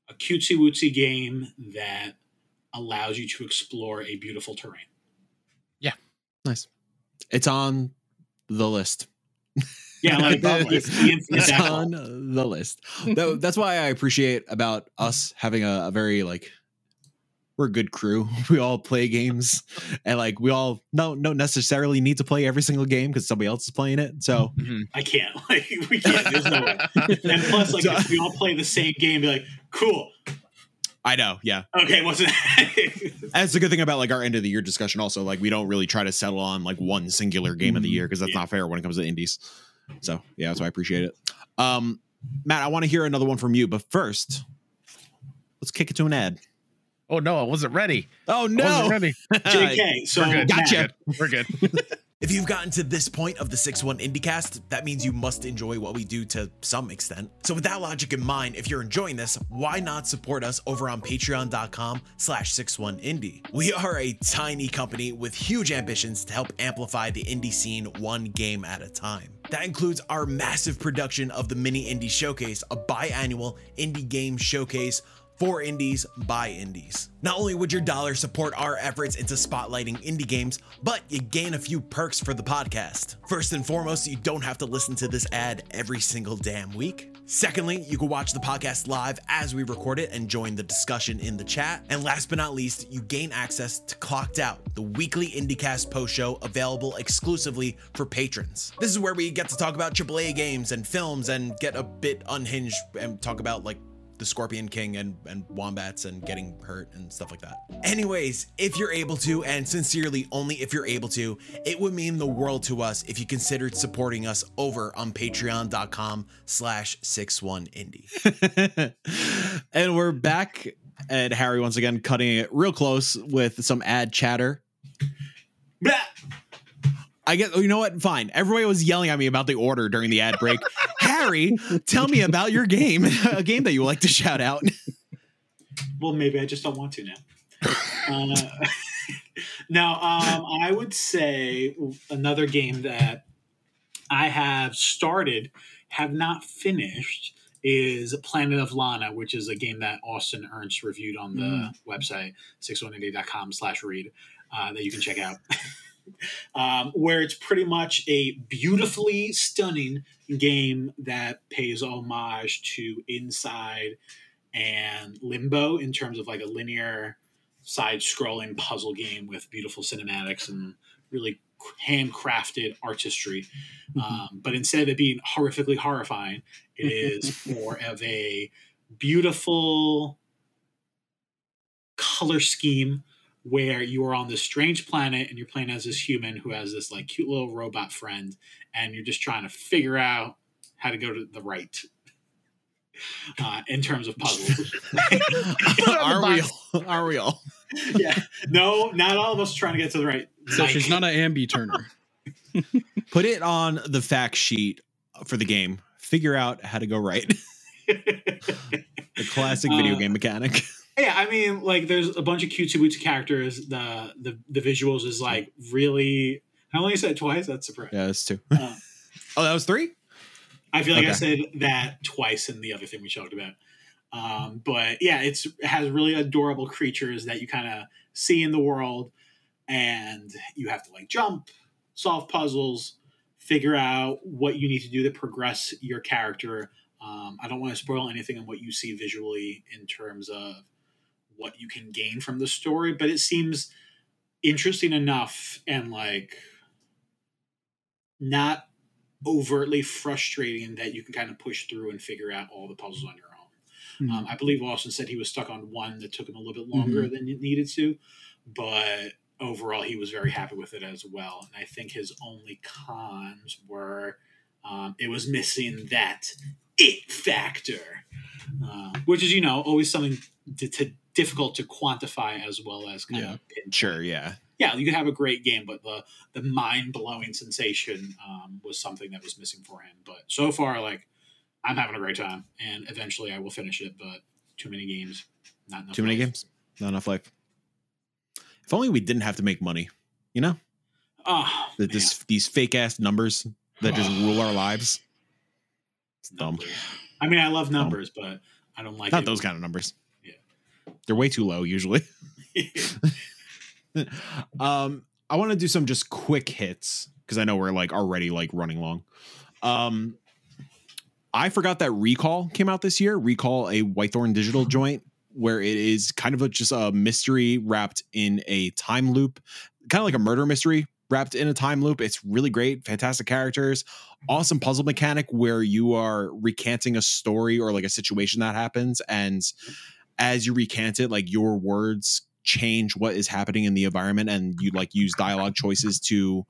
a cutesy wootsy game that allows you to explore a beautiful terrain. Yeah. Nice. It's on the list. Yeah, like the list. It's on the list. That's why I appreciate about us having a very like, we're a good crew. We all play games, and like we all don't necessarily need to play every single game because somebody else is playing it. So I can't. Like we can't. There's no way. And plus, like if we all play the same game, be like, cool. I know. Yeah. Okay. Wasn't that's the good thing about like our end of the year discussion. Also, like we don't really try to settle on like one singular game of the year because that's not fair when it comes to indies. So yeah, that's why I appreciate it. Matt, I want to hear another one from you, but first, let's kick it to an ad. Oh, no, I wasn't ready. Oh, no. I wasn't ready. JK. So we're good. Gotcha. We're good. If you've gotten to this point of the 6-1 IndieCast, that means you must enjoy what we do to some extent. So with that logic in mind, if you're enjoying this, why not support us over on patreon.com/61indie? We are a tiny company with huge ambitions to help amplify the indie scene one game at a time. That includes our massive production of the Mini Indie Showcase, a biannual indie game showcase For indies, by indies. Not only would your dollar support our efforts into spotlighting indie games, but you gain a few perks for the podcast. First and foremost, you don't have to listen to this ad every single damn week. Secondly, you can watch the podcast live as we record it and join the discussion in the chat. And last but not least, you gain access to Clocked Out, the weekly IndieCast post-show available exclusively for patrons. This is where we get to talk about AAA games and films and get a bit unhinged and talk about like the Scorpion King and wombats and getting hurt and stuff like that. Anyways, if you're able to, and sincerely only if you're able to, it would mean the world to us if you considered supporting us over on patreon.com/61indie. And we're back at Harry once again, cutting it real close with some ad chatter. Blah! I guess, you know what? Fine. Everybody was yelling at me about the order during the ad break. Harry, tell me about your game, a game that you like to shout out. Well, maybe I just don't want to now. I would say another game that I have started, have not finished, is Planet of Lana, which is a game that Austin Ernst reviewed on the website, 61indie.com/read, that you can check out. Where it's pretty much a beautifully stunning game that pays homage to Inside and Limbo in terms of like a linear side-scrolling puzzle game with beautiful cinematics and really handcrafted artistry. But instead of it being horrifically horrifying, it is more of a beautiful color scheme where you are on this strange planet and you're playing as this human who has this like cute little robot friend, and you're just trying to figure out how to go to the right in terms of puzzles. Are we all? Yeah. No, not all of us trying to get to the right. So she's not an ambi turner. Put it on the fact sheet for the game. Figure out how to go right. The classic video game mechanic. Yeah, I mean, like, there's a bunch of cutesy bootsy characters. The visuals is like really. I only said it twice. That's surprising. Yeah, that's two. That was three. I feel like I said that twice in the other thing we talked about. But yeah, it has really adorable creatures that you kind of see in the world, and you have to like jump, solve puzzles, figure out what you need to do to progress your character. I don't want to spoil anything on what you see visually in terms of what you can gain from the story, but it seems interesting enough and like not overtly frustrating that you can kind of push through and figure out all the puzzles on your own. I believe Austin said he was stuck on one that took him a little bit longer than it needed to, but overall he was very happy with it as well. And I think his only cons were it was missing that it factor, which is, you know, always something difficult to quantify as well as kind of pinpoint. Sure, yeah, you could have a great game, but the mind-blowing sensation was something that was missing for him. But so far, like, I'm having a great time, and eventually I will finish it. But too many games, not enough. Too many games, not enough life. If only we didn't have to make money, you know. Oh, these fake ass numbers that just rule our lives. It's dumb. I mean, I love numbers, but I don't like those kind of numbers. They're way too low usually. I want to do some just quick hits because I know we're like already like running long. I forgot that Recall came out this year. Recall, a Whitethorn Digital joint where it is kind of just a mystery wrapped in a time loop, kind of like a murder mystery wrapped in a time loop. It's really great. Fantastic characters. Awesome puzzle mechanic where you are recanting a story or like a situation that happens, and as you recant it, like your words change what is happening in the environment, and you like use dialogue choices to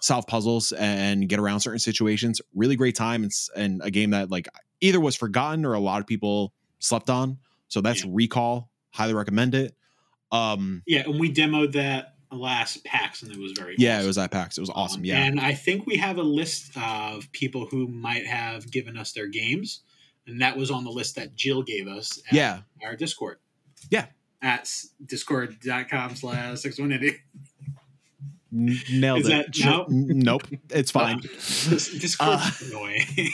solve puzzles and get around certain situations. Really great time. It's and a game that like either was forgotten or a lot of people slept on. So that's Recall. Highly recommend it. And we demoed that last PAX, and it was very awesome. It was at PAX. It was awesome. And I think we have a list of people who might have given us their games. And that was on the list that Jill gave us at our Discord. At discord.com/61indie. Nailed Is it. That no? Nope. It's fine. This card's annoying.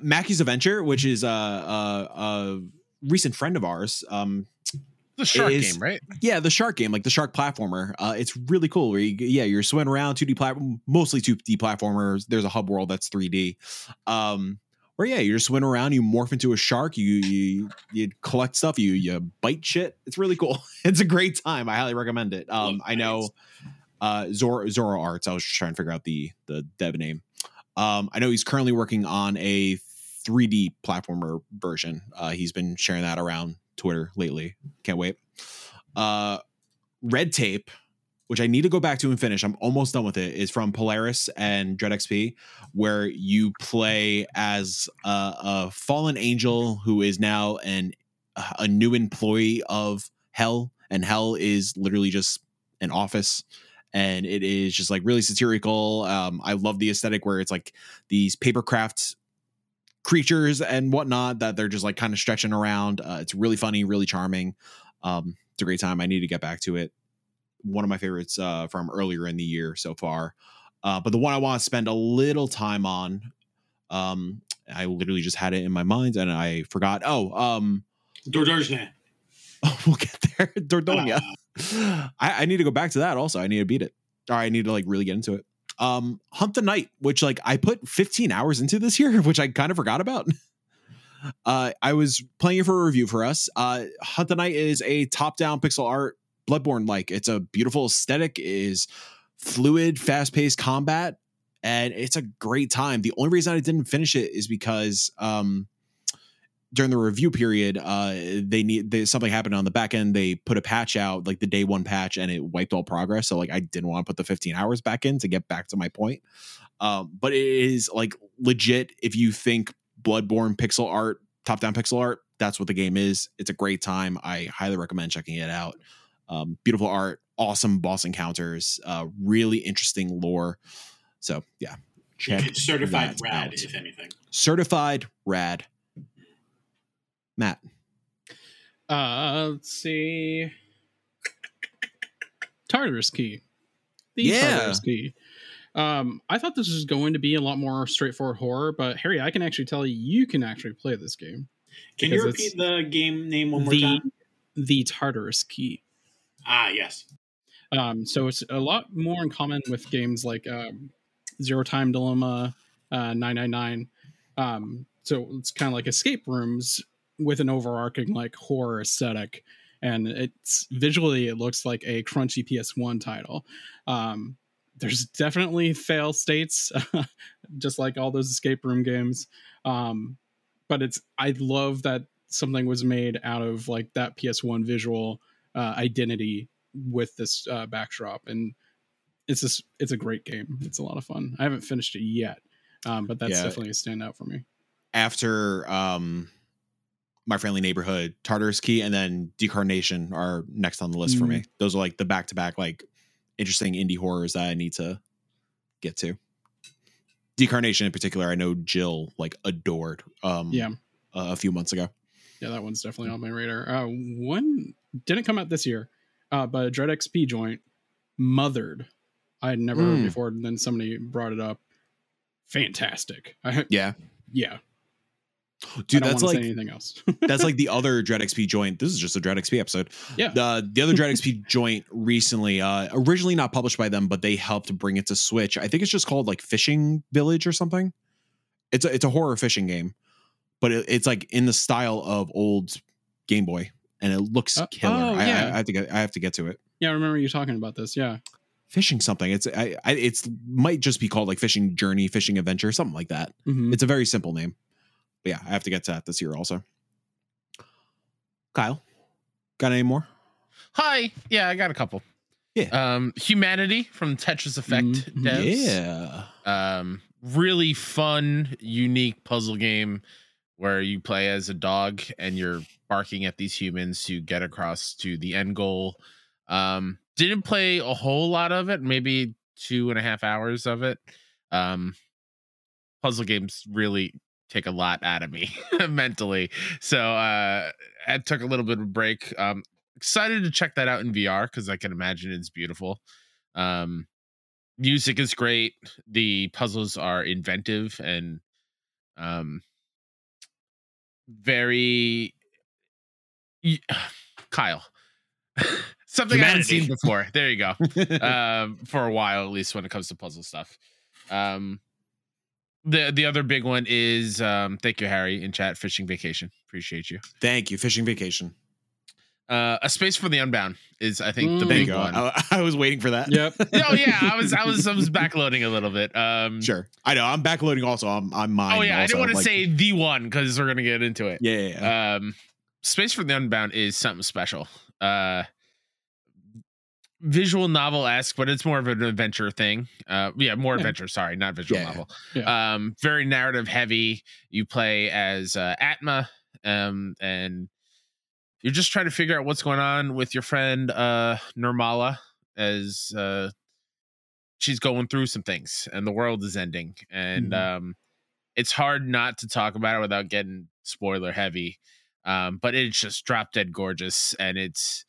Mackey's Adventure, which is a recent friend of ours. The shark game, right? Yeah, the shark game, like the shark platformer. It's really cool. Where you're swimming around, 2D platform, mostly 2D platformers. There's a hub world that's 3D. Or you're just swimming around, you morph into a shark, you collect stuff, you bite shit. It's really cool. It's a great time. I highly recommend it. I know Zoro Arts. I was just trying to figure out the dev name. I know he's currently working on a 3D platformer version. He's been sharing that around Twitter lately. Can't wait. Red Tape, which I need to go back to and finish. I'm almost done with it. It's from Polaris and Dread XP, where you play as a fallen angel who is now a new employee of Hell. And Hell is literally just an office. And it is just like really satirical. I love the aesthetic where it's like these paper craft creatures and whatnot that they're just like kind of stretching around. It's really funny, really charming. It's a great time. I need to get back to it. One of my favorites from earlier in the year so far, but the one I want to spend a little time on, I literally just had it in my mind and I forgot. Dordogne. Oh, we'll get there. Dordogne. I need to go back to that also. I need to beat it, or I need to like really get into it. Hunt the Night, which like I put 15 hours into this year, which I kind of forgot about. I was playing it for a review for us. Hunt the Night is a top-down pixel art Bloodborne like. It's a beautiful aesthetic, it is fluid, fast-paced combat, and it's a great time. The only reason I didn't finish it is because during the review period, something happened on the back end. They put a patch out, like the day one patch, and it wiped all progress. So like I didn't want to put the 15 hours back in to get back to my point. But it is like legit, if you think Bloodborne pixel art, top-down pixel art, that's what the game is. It's a great time. I highly recommend checking it out. Beautiful art, awesome boss encounters, really interesting lore. So yeah, certified rad out. If anything, certified rad. Matt, let's see, Tartarus Key, Tartarus Key. I thought this was going to be a lot more straightforward horror, but Harry, I can actually tell you can actually play this game. Can you repeat the game name one more time? The Tartarus Key. Ah, yes. So it's a lot more in common with games like Zero Time Dilemma, 999. So it's kind of like escape rooms with an overarching like horror aesthetic. And it's visually, it looks like a crunchy PS1 title. There's definitely fail states, just like all those escape room games. But I love that something was made out of like that PS1 visual identity with this backdrop, and it's a great game. It's a lot of fun. I haven't finished it yet, but that's definitely a standout for me. After My Friendly Neighborhood, Tartarus Key, and then Decarnation are next on the list for me. Those are like the back-to-back like interesting indie horrors that I need to get to. Decarnation in particular, I know Jill like adored a few months ago. Yeah, that one's definitely on my radar. One didn't come out this year, but a Dread XP joint, Mothered. I had never heard before, and then somebody brought it up. Fantastic. Yeah. Dude, that's like anything else. That's like the other Dread XP joint. This is just a Dread XP episode. Yeah. The other Dread XP joint recently, originally not published by them, but they helped bring it to Switch. I think it's just called like Fishing Village or something. It's a horror fishing game, but it's like in the style of old Game Boy, and it looks killer. I have to get to it. Yeah, I remember you talking about this. Yeah, Fishing something. It's might just be called like Fishing Journey, Fishing Adventure, something like that. Mm-hmm. It's a very simple name. But yeah, I have to get to that this year also. Kyle, got any more? Hi, yeah, I got a couple. Yeah, Humanity from Tetris Effect devs. Yeah, really fun, unique puzzle game where you play as a dog and you're barking at these humans to get across to the end goal. Didn't play a whole lot of it, maybe 2.5 hours of it. Puzzle games really take a lot out of me mentally. So I took a little bit of a break. Excited to check that out in VR because I can imagine it's beautiful. Music is great. The puzzles are inventive and very Kyle. Something humanity. I hadn't seen before. There you go. For a while, at least when it comes to puzzle stuff. The other big one is thank you, Harry, in chat. Fishing Vacation. Appreciate you. Thank you. Fishing Vacation. A Space for the Unbound is, I think, the big one. I was waiting for that. Yep. Oh yeah, I was backloading a little bit. Sure. I know I'm backloading also. I'm mine. Oh yeah, also. I didn't want to say the one because we're gonna get into it. Yeah. Space for the Unbound is something special. Visual novel-esque, but it's more of an adventure thing. Adventure. Sorry, not visual novel. Yeah. Very narrative heavy. You play as Atma, and you're just trying to figure out what's going on with your friend Nirmala, as she's going through some things and the world is ending. And it's hard not to talk about it without getting spoiler heavy. But it's just drop dead gorgeous, and it's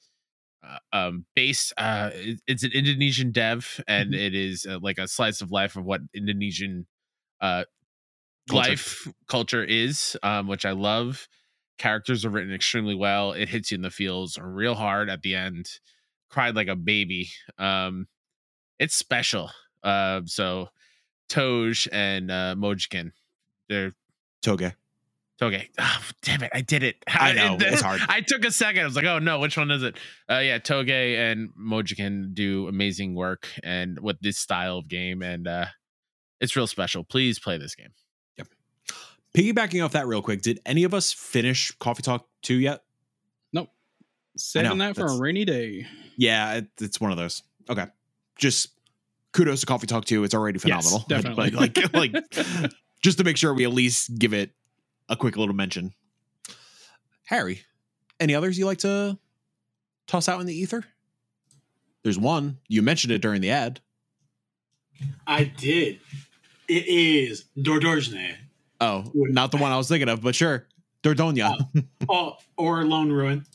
based. It's an Indonesian dev, and it is like a slice of life of what Indonesian culture is, which I love. Characters are written extremely well. It hits you in the feels real hard at the end. Cried like a baby. It's special. So Toj and Mojikin, they're Toge. Oh, damn it. I did it. I know. It's hard. I took a second. I was like, oh no, which one is it? Toge and Mojikin do amazing work and with this style of game, and it's real special. Please play this game. Piggybacking off that real quick, did any of us finish Coffee Talk 2 yet? Nope. Saving that for a rainy day. Yeah, it's one of those. Okay. Just kudos to Coffee Talk 2. It's already phenomenal. Yes, definitely. like just to make sure we at least give it a quick little mention. Harry, any others you like to toss out in the ether? There's one. You mentioned it during the ad. I did. It is Dordogne. Oh, not the one I was thinking of, but sure. Dordogne. Or Lone Ruin.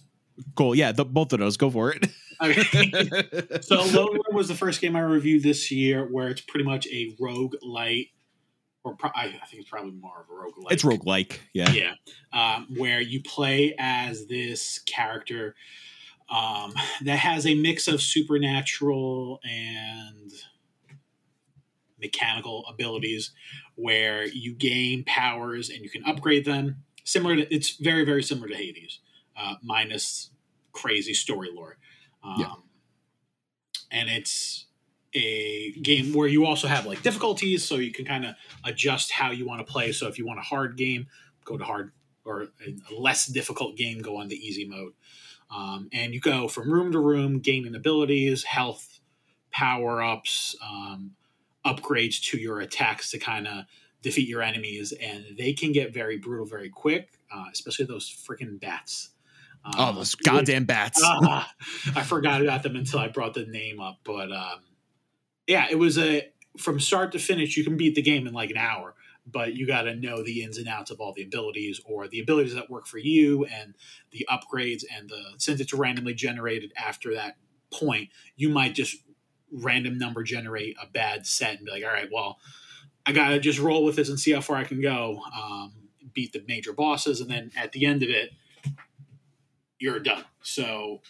Cool. Yeah, both of those. Go for it. Okay. So Lone Ruin was the first game I reviewed this year where it's pretty much a roguelite. I think it's probably more of a roguelike. It's roguelike. Yeah. Yeah. Where you play as this character that has a mix of supernatural and mechanical abilities, where you gain powers and you can upgrade them. It's very, very similar to Hades, minus crazy story lore. And it's a game where you also have like difficulties, so you can kind of adjust how you want to play. So if you want a hard game, go to hard, or a less difficult game, go on the easy mode. And you go from room to room, gaining abilities, health, power-ups, upgrades to your attacks to kind of defeat your enemies, and they can get very brutal very quick, especially those freaking bats. Those goddamn bats. I forgot about them until I brought the name up, but yeah, it was from start to finish, you can beat the game in like an hour, but you got to know the ins and outs of all the abilities, or the abilities that work for you, and the upgrades, and since it's randomly generated after that point, you might just random number generate a bad set and be like, all right, well, I gotta just roll with this and see how far I can go, beat the major bosses, and then at the end of it you're done. So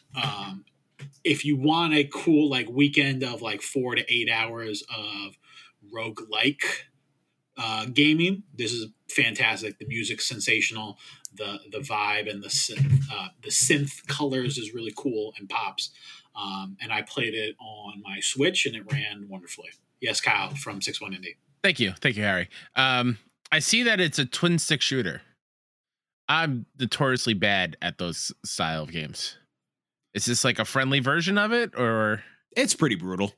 if you want a cool like weekend of like 4 to 8 hours of roguelike gaming, this is fantastic. The music's sensational, the vibe and the synth colors is really cool and pops. And I played it on my Switch, and it ran wonderfully. Yes, Kyle from 61 Indie. Thank you, Harry. I see that it's a twin stick shooter. I'm notoriously bad at those style of games. Is this like a friendly version of it, or it's pretty brutal?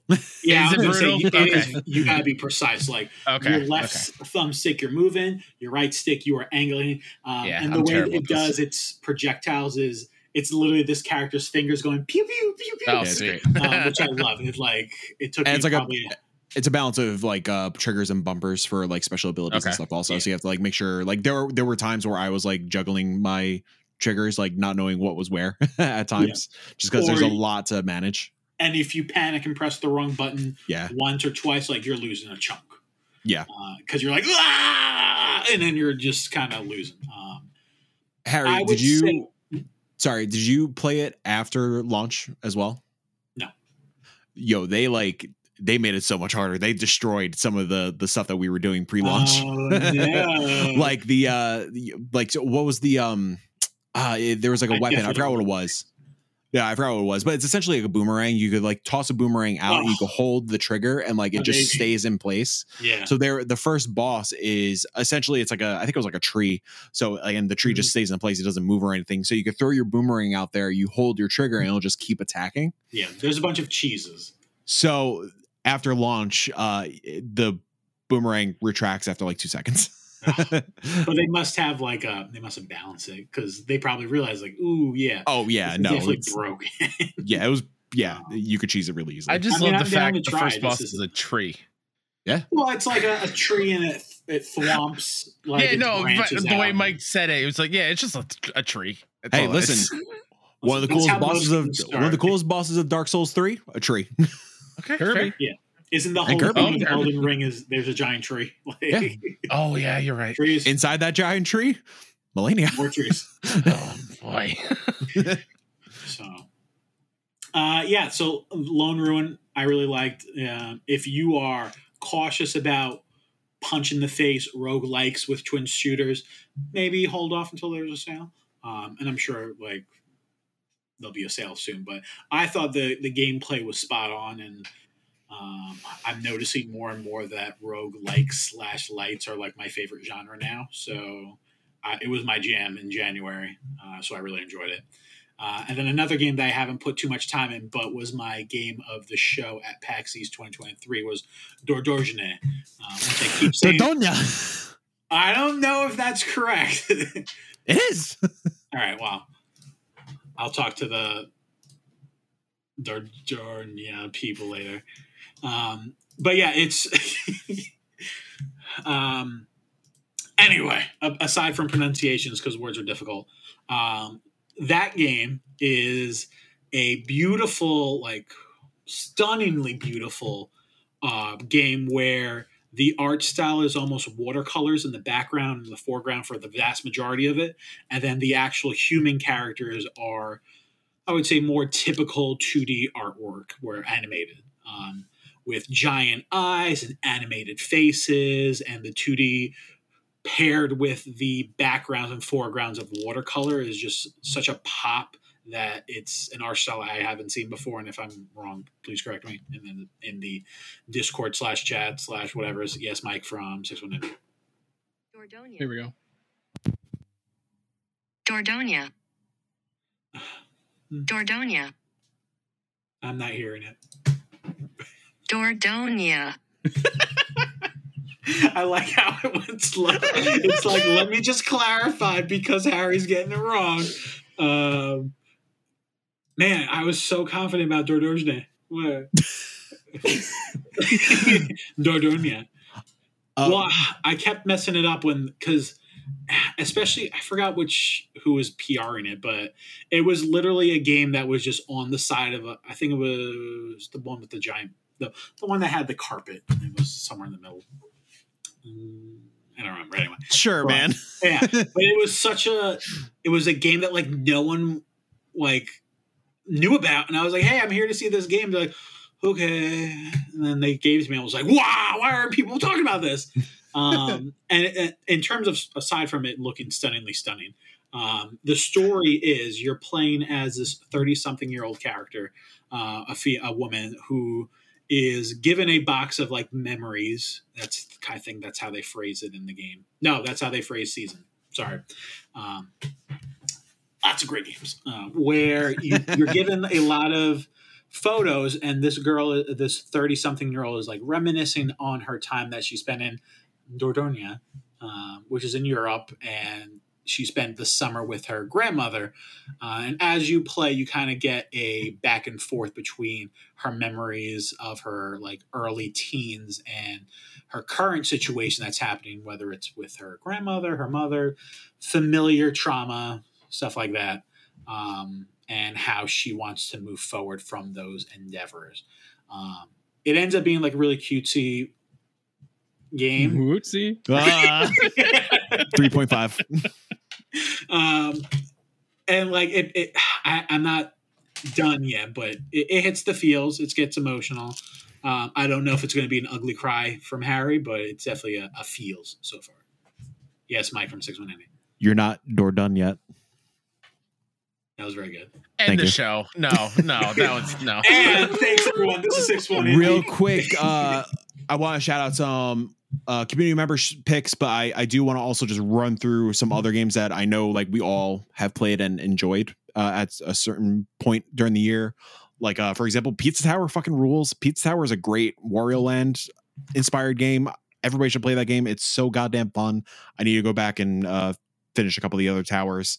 Yeah, is it brutal? It is, you gotta be precise. Like your left thumbstick, you're moving. Your right stick, you are angling. And the way it does its projectiles is, it's literally this character's fingers going pew pew pew pew, which I love. It's like it took. It's a balance of like triggers and bumpers for like special abilities and stuff. Also, so you have to like make sure. Like there were times where I was like juggling my triggers, like not knowing what was where at times, just because there's a lot to manage. And if you panic and press the wrong button once or twice, like, you're losing a chunk. Yeah. Because you're like, ah! And then you're just kind of losing. Harry, did you... Sorry, did you play it after launch as well? No. Yo, they made it so much harder. They destroyed some of the stuff that we were doing pre-launch. Oh, yeah. Like so what was the there was like a weapon. I forgot what it was. Yeah, I forgot what it was, but it's essentially like a boomerang. You could like toss a boomerang out, you could hold the trigger, and like it just stays in place. Yeah. So the first boss is essentially I think it was like a tree. So again, the tree just stays in place; it doesn't move or anything. So you could throw your boomerang out there, you hold your trigger, and it'll just keep attacking. Yeah, there's a bunch of cheeses. So after launch, the boomerang retracts after like 2 seconds. But they must have balanced it, because they probably realized it's broke. You could cheese it really easily. I love the fact that the first boss is a tree. Yeah, well, it's like a tree and it thwomps. Like, yeah, no, but the way Mike said it was like, yeah, it's just a tree. That's hey, listen, one of the coolest bosses of Dark Souls 3, a tree. Okay, Kirby. Yeah. Isn't the whole thing of Elden Ring is there's a giant tree? Like, yeah. Oh yeah, you're right. Trees. Inside that giant tree, millennia. More trees. Oh boy. So Lone Ruin, I really liked. If you are cautious about punch in the face roguelikes with twin shooters, maybe hold off until there's a sale. And I'm sure like there'll be a sale soon. But I thought the gameplay was spot on, and I'm noticing more and more that roguelike / lights are like my favorite genre now. So it was my jam in January. So I really enjoyed it. And then another game that I haven't put too much time in, but was my game of the show at PAX East 2023 was Dordogne. Which I keep saying, Dordogne. I don't know if that's correct. It is. All right. Well, I'll talk to the Dordogne people later. But yeah, it's anyway, aside from pronunciations, because words are difficult, that game is a beautiful, like stunningly beautiful game where the art style is almost watercolors in the background and the foreground for the vast majority of it. And then the actual human characters are, I would say, more typical 2D artwork where animated. With giant eyes and animated faces, and the 2D paired with the backgrounds and foregrounds of watercolor is just such a pop that it's an art style I haven't seen before. And if I'm wrong, please correct me. And then in the Discord /chat/ whatever is, yes, Mike from 619. Dordogne. Here we go. Dordogne. Dordogne. I'm not hearing it. Dordogne. I like how it went slow. It's like, let me just clarify because Harry's getting it wrong. Man, I was so confident about Dordogne. What? Dordogne. Well, I kept messing it up because especially I forgot who was PRing it, but it was literally a game that was just on the side of I think it was the one with the giant. The one that had the carpet, it was somewhere in the middle. I don't remember anyway. Sure, but, man. Yeah, but it was a game that like no one like knew about, and I was like, "Hey, I'm here to see this game." They're like, "Okay," and then they gave it to me. I was like, "Wow, why aren't people talking about this?" And in terms of aside from it looking stunningly stunning, the story is you're playing as this 30-something-year-old character, a woman who is given a box of like memories. I think that's how they phrase it in the game. No, that's how they phrase season. Sorry. Lots of great games where you're given a lot of photos, and this 30-something-year-old is like reminiscing on her time that she spent in Dordogne, which is in Europe, and she spent the summer with her grandmother. And as you play, you kind of get a back and forth between her memories of her like early teens and her current situation that's happening, whether it's with her grandmother, her mother, familiar trauma, stuff like that. and how she wants to move forward from those endeavors. It ends up being like a really cutesy game. Wootsy. 3.5. And like I'm not done yet, but it hits the feels. It gets emotional. I don't know if it's going to be an ugly cry from Harry, but it's definitely a feels so far. Yes, Mike from 619. You're not Dordogne yet. That was very good. End the show. No, that was no. And thanks everyone. This is 619. Real quick, I want to shout out some community members picks, but I do want to also just run through some other games that I know like we all have played and enjoyed at a certain point during the year. Like, for example, Pizza Tower fucking rules. Pizza Tower is a great Wario Land inspired game. Everybody should play that game. It's so goddamn fun. I need to go back and finish a couple of the other towers.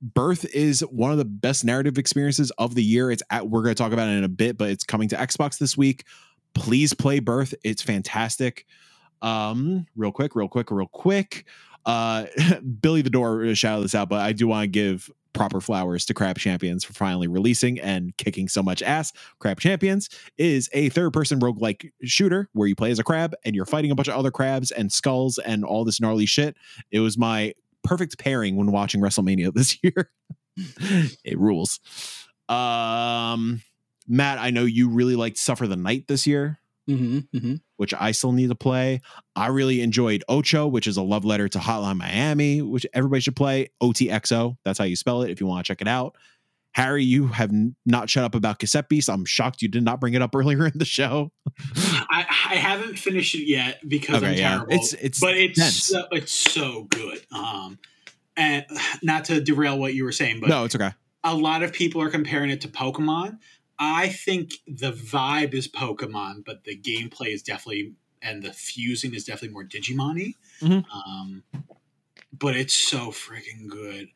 Birth is one of the best narrative experiences of the year. We're going to talk about it in a bit, but it's coming to Xbox this week. Please play Birth. It's fantastic. Real quick. Billy the Door shouted this out, but I do want to give proper flowers to Crab Champions for finally releasing and kicking so much ass. Crab Champions is a third-person roguelike shooter where you play as a crab and you're fighting a bunch of other crabs and skulls and all this gnarly shit. It was my perfect pairing when watching WrestleMania this year. It rules. Matt, I know you really liked Suffer the Night this year, which I still need to play. I really enjoyed Ocho, which is a love letter to Hotline Miami, which everybody should play. OTXO, that's how you spell it if you want to check it out. Harry, you have not shut up about Cassette Beast. I'm shocked you did not bring it up earlier in the show. I haven't finished it yet because I'm terrible. It's so good. And not to derail what you were saying, but no, it's okay. A lot of people are comparing it to Pokemon. I think the vibe is Pokemon, but the gameplay is definitely, and the fusing is definitely more Digimon-y. But it's so freaking good.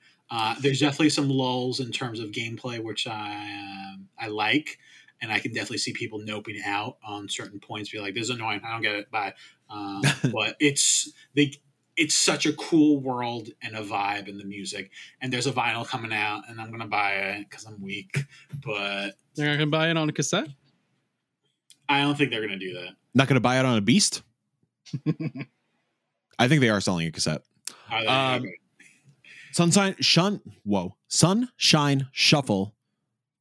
There's definitely some lulls in terms of gameplay, which I like, and I can definitely see people noping out on certain points, be like, "This is annoying. I don't get it." Bye. But it's such a cool world and a vibe in the music. And there's a vinyl coming out, and I'm going to buy it because I'm weak. But they're not going to buy it on a cassette? I don't think they're going to do that. Not going to buy it on a Beast? I think they are selling a cassette. Sunshine Shuffle.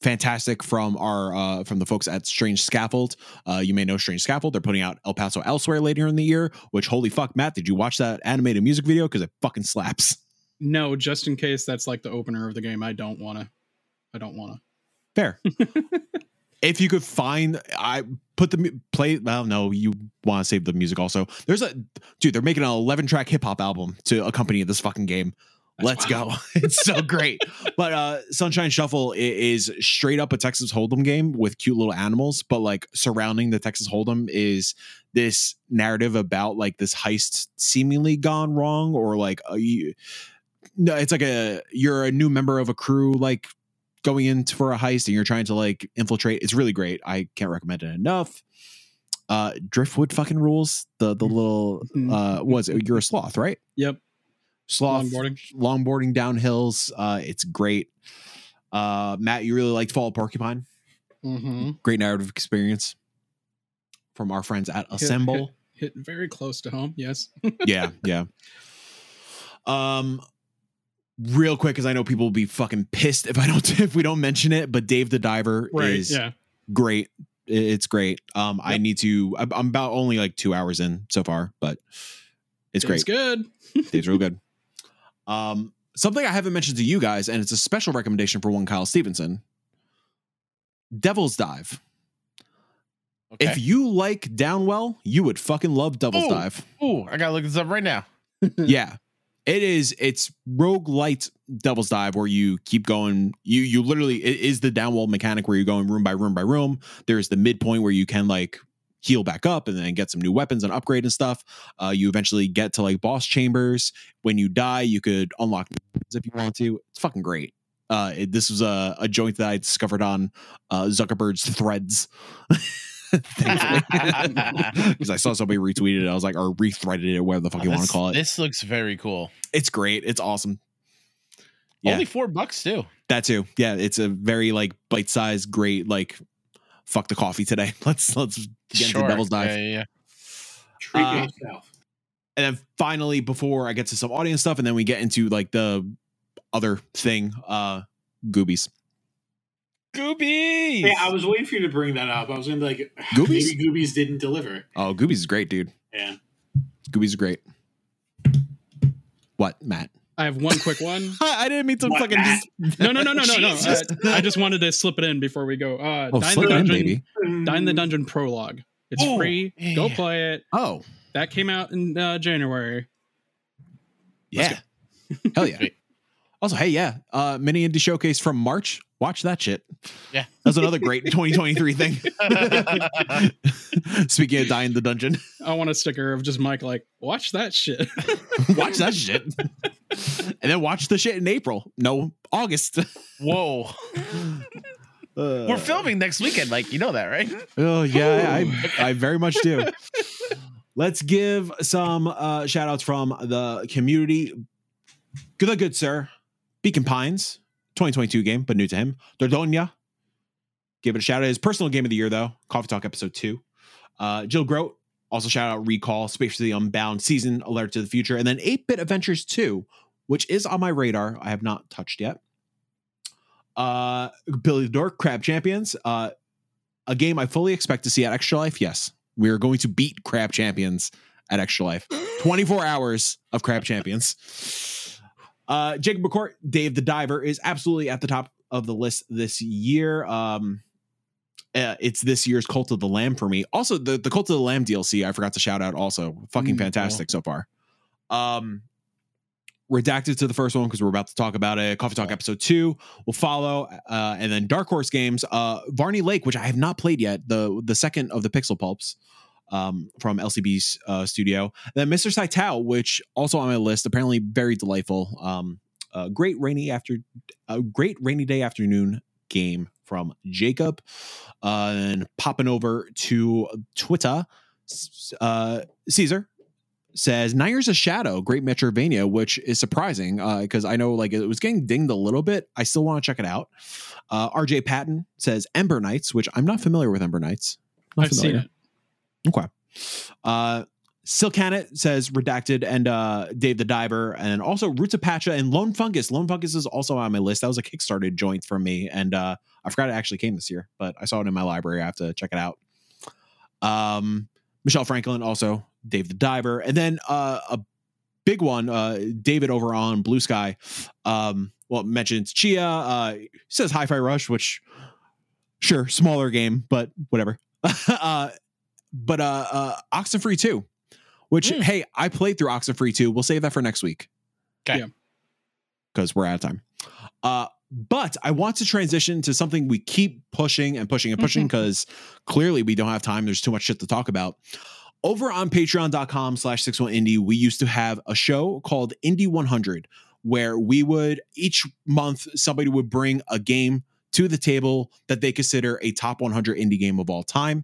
Fantastic from our from the folks at Strange Scaffold. You may know Strange Scaffold. They're putting out El Paso Elsewhere later in the year, which, holy fuck, Matt, did you watch that animated music video? Because it fucking slaps. No, just in case that's like the opener of the game. I don't wanna. Fair. If you could find, I put the play. Well, no, you want to save the music also. They're making an 11-track hip hop album to accompany this fucking game. Let's go. It's so great. But Sunshine Shuffle is straight up a Texas Hold'em game with cute little animals. But like surrounding the Texas Hold'em is this narrative about like this heist seemingly gone wrong, or like you're a new member of a crew like going in for a heist and you're trying to like infiltrate. It's really great. I can't recommend it enough. Driftwood fucking rules. The little you're a sloth, right? Yep. Sloth longboarding down hills. It's great. Matt, you really liked Fall of Porcupine. Great narrative experience from our friends at Assemble. Hit very close to home. Yes. Yeah. Real quick, because I know people will be fucking pissed if we don't mention it. But Dave the Diver is great. It's great. I need to. I'm about only like 2 hours in so far, but it's great. It's good. It's real good. Something I haven't mentioned to you guys, and it's a special recommendation for one Kyle Stevenson. Devil's Dive. Okay. If you like Downwell, you would fucking love Devil's Dive. Oh, I gotta look this up right now. Yeah, it is. It's roguelite Devil's Dive where you keep going. You literally, it is the Downwell mechanic where you're going room by room by room. There's the midpoint where you can like heal back up and then get some new weapons and upgrade and stuff. You eventually get to like boss chambers. When you die, you could unlock if you want to. It's fucking great. This was a joint that I discovered on Zuckerberg's Threads. Because I saw somebody retweeted it. I was like, or rethreaded it, whatever the fuck you want to call it. This looks very cool. It's great. It's awesome. Yeah. Only $4 too. That too. Yeah, it's a very like bite-sized, great like fuck the coffee today. Let's get into Devil's Dive. Yeah. Treat yourself. And then finally, before I get to some audience stuff, and then we get into like the other thing, Goobies. Goobies. Yeah, I was waiting for you to bring that up. I was gonna be like, Goobies? Maybe Goobies didn't deliver. Oh, Goobies is great, dude. Yeah, Goobies are great. What, Matt? I have one quick one. I didn't mean to fucking. No. I just wanted to slip it in before we go. Dine the Dungeon Prologue. It's free. Yeah. Go play it. Oh, that came out in January. Yeah. Hell yeah. Also, hey, yeah. Mini Indie Showcase from March. Watch that shit. Yeah. That's another great 2023 thing. Speaking of Dying the Dungeon. I want a sticker of just Mike like, watch that shit. Watch that shit. And then watch the shit in April. No, August. Whoa. We're filming next weekend. Like, you know that, right? Oh, yeah. I very much do. Let's give some shout outs from the community. Good sir. Beacon Pines, 2022 game, but new to him. Dordogne, give it a shout out. His personal game of the year, though. Coffee Talk episode 2. Jill Grote, also shout out Recall, Space for the Unbound Season, Alert to the Future, and then 8-Bit Adventures 2, which is on my radar. I have not touched yet. Billy Dork, Crab Champions, a game I fully expect to see at Extra Life. Yes, we are going to beat Crab Champions at Extra Life. 24 hours of Crab Champions. Jacob McCourt, Dave the Diver, is absolutely at the top of the list this year. It's this year's Cult of the Lamb for me. Also, the Cult of the Lamb DLC, I forgot to shout out also. Fucking fantastic so far. Redacted to the first one because we're about to talk about it. Coffee Talk episode 2 will follow. And then Dark Horse Games, Varney Lake, which I have not played yet, the second of the Pixel Pulps. From LCB's studio. Then Mr. Saitao, which also on my list, apparently very delightful. Great rainy day afternoon game from Jacob. And popping over to Twitter, Caesar says, 9 Years a Shadow, great Metroidvania, which is surprising because I know like it was getting dinged a little bit. I still want to check it out. RJ Patton says Ember Knights, which I'm not familiar with Ember Knights. I've seen it. Okay. Silk Hanet says Redacted and Dave the Diver, and also Roots Apache and Lone Fungus. Lone Fungus is also on my list. That was a Kickstarter joint from me, and I forgot it actually came this year, but I saw it in my library. I have to check it out. Michelle Franklin, also Dave the Diver, and then a big one, David over on Blue Sky. Mentions Tchia, says Hi-Fi Rush, which sure, smaller game, but whatever. But Oxenfree 2, which, hey, I played through Oxenfree 2. We'll save that for next week. Okay. Because we're out of time. But I want to transition to something we keep pushing because clearly we don't have time. There's too much shit to talk about. Over on patreon.com/61indie, we used to have a show called Indie 100, where we would, each month, somebody would bring a game to the table that they consider a top 100 indie game of all time.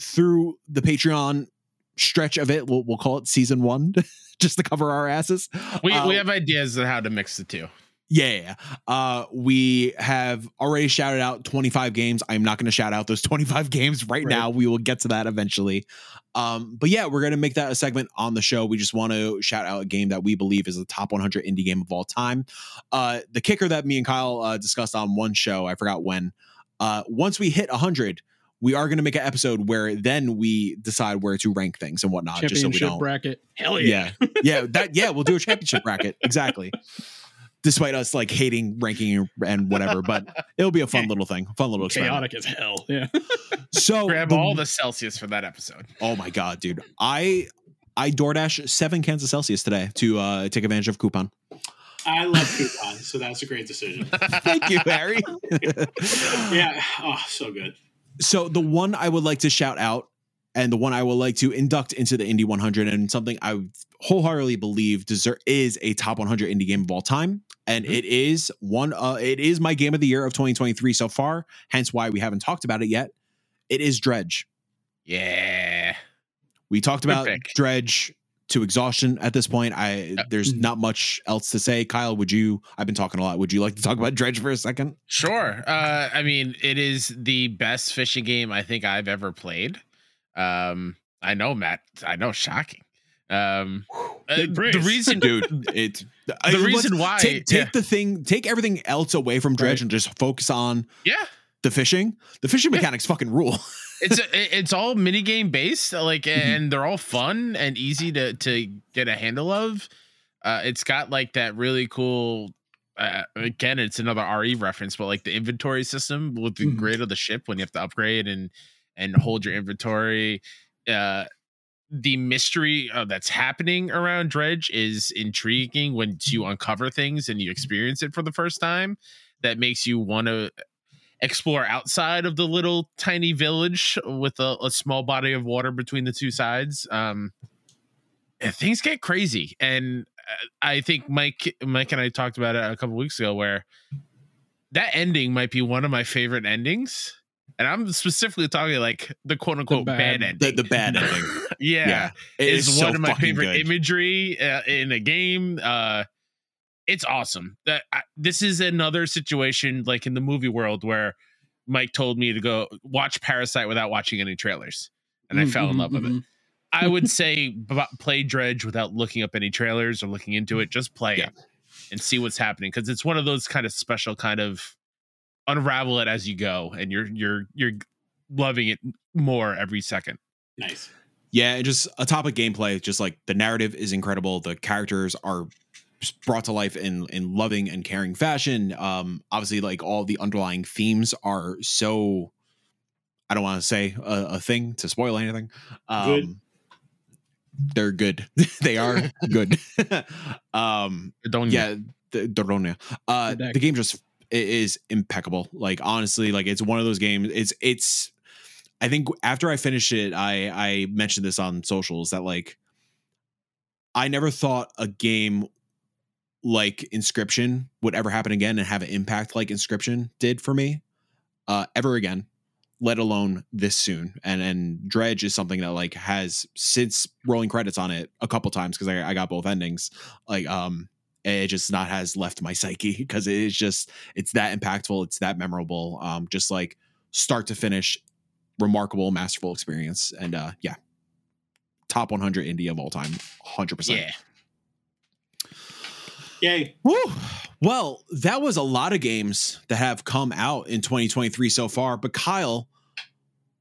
Through the Patreon stretch of it, we'll call it season 1 just to cover our asses. We have ideas on how to mix the two. Yeah. We have already shouted out 25 games. I'm not going to shout out those 25 games right now. We will get to that eventually. But yeah, we're going to make that a segment on the show. We just want to shout out a game that we believe is a top 100 indie game of all time. The kicker that me and Kyle discussed on one show, I forgot when, once we hit 100, we are going to make an episode where then we decide where to rank things and whatnot. Championship just so we don't. Bracket. Hell yeah. Yeah, we'll do a championship bracket. Exactly. Despite us like hating ranking and whatever, but it'll be a fun little thing. Fun little experiment. Chaotic as hell. Yeah. So grab all the Celsius for that episode. Oh my God, dude. I DoorDash 7 cans of Celsius today to take advantage of coupon. I love coupon. So that's a great decision. Thank you, Harry. Yeah. Oh, so good. So the one I would like to shout out and the one I would like to induct into the Indie 100 and something I wholeheartedly believe is a top 100 indie game of all time. And it is my game of the year of 2023 so far. Hence why we haven't talked about it yet. It is Dredge. Yeah. We talked about Dredge to exhaustion at this point. There's not much else to say. Kyle, I've been talking a lot. Would you like to talk about Dredge for a second? Sure. I mean, it is the best fishing game I think I've ever played. I know, Matt. I know, shocking. The reason, dude, take everything else away from Dredge, right, and just focus on the fishing. The fishing mechanics fucking rule. It's all minigame based, like, and they're all fun and easy to get a handle of. It's got like that really cool. Again, it's another RE reference, but like the inventory system with the grade of the ship when you have to upgrade and hold your inventory. The mystery that's happening around Dredge is intriguing when you uncover things and you experience it for the first time. That makes you want to explore outside of the little tiny village with a small body of water between the two sides. Things get crazy. And I think Mike and I talked about it a couple weeks ago, where that ending might be one of my favorite endings. And I'm specifically talking like the quote unquote bad ending. The bad ending. Yeah. It is one of my favorite imagery in a game. It's awesome. This is another situation like in the movie world where Mike told me to go watch Parasite without watching any trailers. And I fell in love with it. I would say play Dredge without looking up any trailers or looking into it. Just play it and see what's happening. Because it's one of those kind of special kind of unravel it as you go, and you're loving it more every second. Nice. Yeah, just atop of gameplay, just like the narrative is incredible. The characters are brought to life in loving and caring fashion. Obviously, like all the underlying themes are so, I don't want to say a thing to spoil anything. Good. They're good. They are good. Dordogne. Yeah, Dordogne. The game just, it is impeccable. Like, honestly, like it's one of those games. It's I think after I finished it, I mentioned this on socials that like I never thought a game like Inscription would ever happen again and have an impact like Inscription did for me ever again, let alone this soon. And Dredge is something that like has since rolling credits on it a couple times because I got both endings. Like, it just not has left my psyche because it is just, it's that impactful. It's that memorable. Just like start to finish, remarkable, masterful experience. And top 100 indie of all time. 100%. Yeah. Yay. Woo. Well, that was a lot of games that have come out in 2023 so far, but Kyle,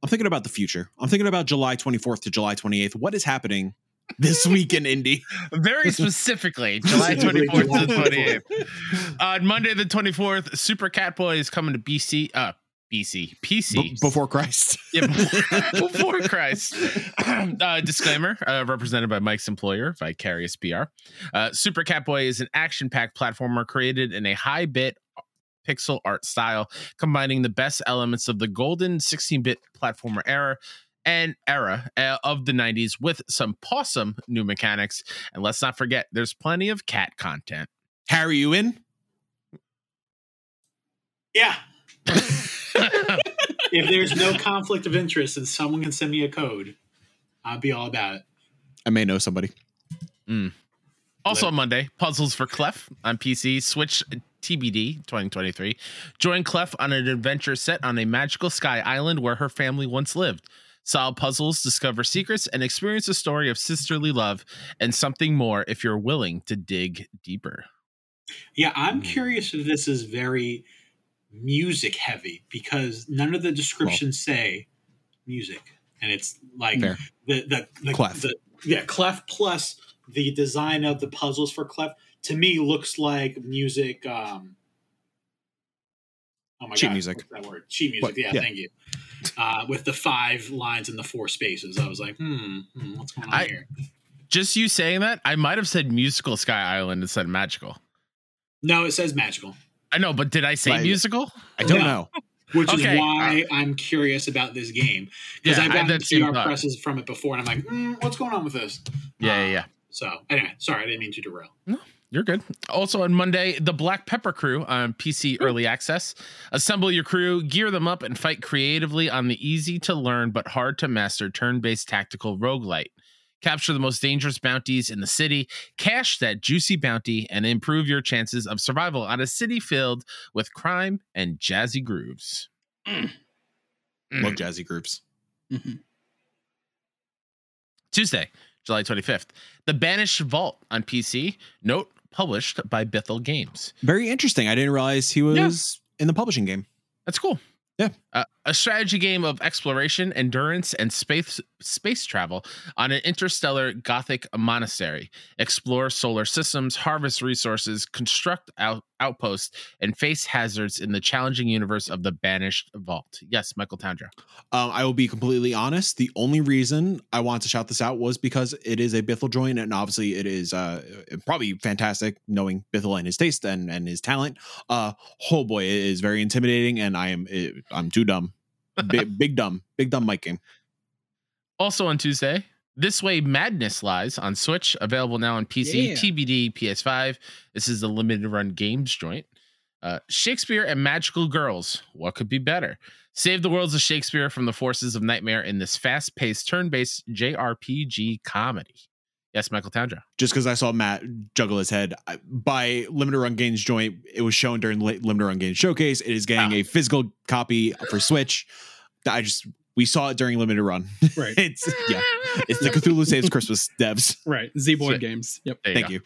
I'm thinking about the future. I'm thinking about July 24th to July 28th. What is happening this week in Indy? Very specifically, July 24th to the 28th. On Monday the 24th, Super Cat Boy is coming to BC. PC. Before Christ. Yeah, before Christ. Disclaimer, represented by Mike's employer, Vicarious PR. Super Cat Boy is an action-packed platformer created in a high-bit pixel art style, combining the best elements of the golden 16-bit platformer era of the 90s with some awesome new mechanics. And let's not forget, there's plenty of cat content. Harry, you in? Yeah. If there's no conflict of interest and someone can send me a code, I'll be all about it. I may know somebody. Also on Monday, Puzzles for Clef on PC, Switch TBD 2023. Join Clef on an adventure set on a magical sky island where her family once lived. Solve puzzles, discover secrets, and experience a story of sisterly love and something more if you're willing to dig deeper. Yeah, I'm curious if this is very music heavy because none of the descriptions say music. And it's like the Clef. Clef plus the design of the puzzles for Clef to me looks like music. Oh my God. Music. What's that word? Sheet music. Yeah, thank you. With the 5 lines and the 4 spaces. I was like, what's going on here? Just you saying that, I might have said musical Sky Island instead of magical. No, it says magical. I know, but did I say musical? I don't know. Which is why I'm curious about this game. Because I've gotten PR presses from it before, and I'm like, what's going on with this? Yeah. So, anyway, sorry, I didn't mean to derail. No. You're good. Also on Monday, the Black Pepper Crew on PC Early Access. Assemble your crew, gear them up, and fight creatively on the easy to learn but hard to master turn-based tactical roguelite. capture the most dangerous bounties in the city, cash that juicy bounty, and improve your chances of survival on a city filled with crime and jazzy grooves. Mm. Mm. Love jazzy grooves. Mm-hmm. Tuesday, July 25th. The Banished Vault on PC. Note, published by Bethel Games. Very interesting. I didn't realize he was in the publishing game. That's cool. Yeah. A strategy game of exploration, endurance, and space travel on an interstellar Gothic monastery. Explore solar systems, harvest resources, construct outposts, and face hazards in the challenging universe of the Banished Vault. Yes, Michael Toundrow. I will be completely honest. The only reason I want to shout this out was because it is a Bithel joint, and obviously it is probably fantastic, knowing Bithel and his taste and his talent. Oh boy, it is very intimidating, and I'm too dumb. Big dumb Mike game. Also on Tuesday, This Way Madness Lies on Switch, available now on PC, TBD, PS5. This is the limited run games joint. Shakespeare and Magical Girls. What could be better? Save the worlds of Shakespeare from the forces of nightmare in this fast-paced, turn-based JRPG comedy. Yes, Michael Toundrow. Just because I saw Matt juggle his head by limited run games joint, it was shown during limited run games showcase. It is getting a physical copy for Switch. We saw it during limited run. Right. It's the Cthulhu Saves Christmas devs. Right. Z-Boy Games. Yep. Thank you.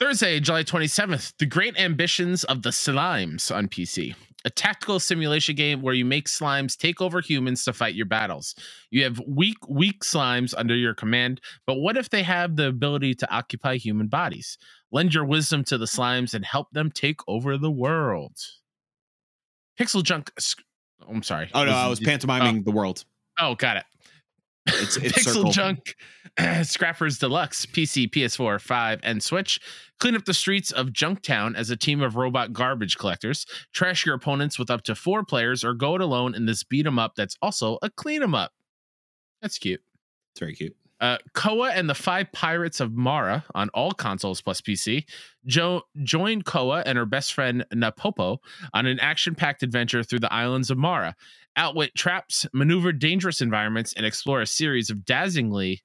Thursday, July 27th. The Great Ambitions of the Slimes on PC. A tactical simulation game where you make slimes take over humans to fight your battles. You have weak slimes under your command, but what if they have the ability to occupy human bodies? Lend your wisdom to the slimes and help them take over the world. Pixel Junk. I'm sorry. Oh, no, I was pantomiming the world. Oh, got it. It's Pixel circled. Junk Scrappers Deluxe, PC, PS4, 5, and Switch. Clean up the streets of Junktown as a team of robot garbage collectors. Trash your opponents with up to 4 players, or go it alone in this beat 'em up that's also a clean 'em up. That's cute. It's very cute. Koa and the 5 Pirates of Mara on all consoles plus PC. Join Koa and her best friend Napopo on an action-packed adventure through the islands of Mara. Outwit traps, maneuver dangerous environments, and explore a series of dazzlingly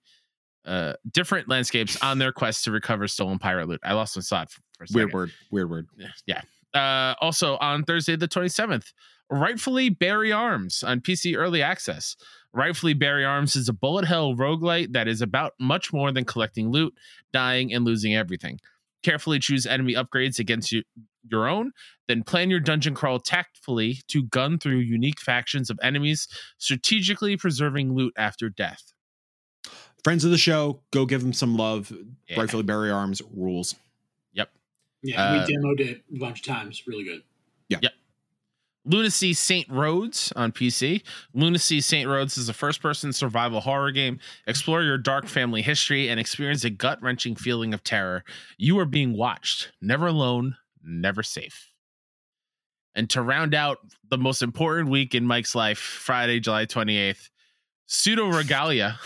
different landscapes on their quest to recover stolen pirate loot. I lost my slot for a second. Weird word. Yeah. Also on Thursday the 27th, Rightfully Bury Arms on PC Early Access. Rightfully Bury Arms is a bullet hell roguelite that is about much more than collecting loot, dying, and losing everything. Carefully choose enemy upgrades against your own, then plan your dungeon crawl tactfully to gun through unique factions of enemies, strategically preserving loot after death. Friends of the show, go give them some love. Yeah. Rightfully Bury Arms rules. Yep. Yeah, we demoed it a bunch of times. Really good. Yeah. Yep. Lunacy St. Rhodes on PC. Lunacy St. Rhodes is a first-person survival horror game. Explore your dark family history and experience a gut-wrenching feeling of terror. You are being watched. Never alone. Never safe. And to round out the most important week in Mike's life, Friday, July 28th, Pseudo Regalia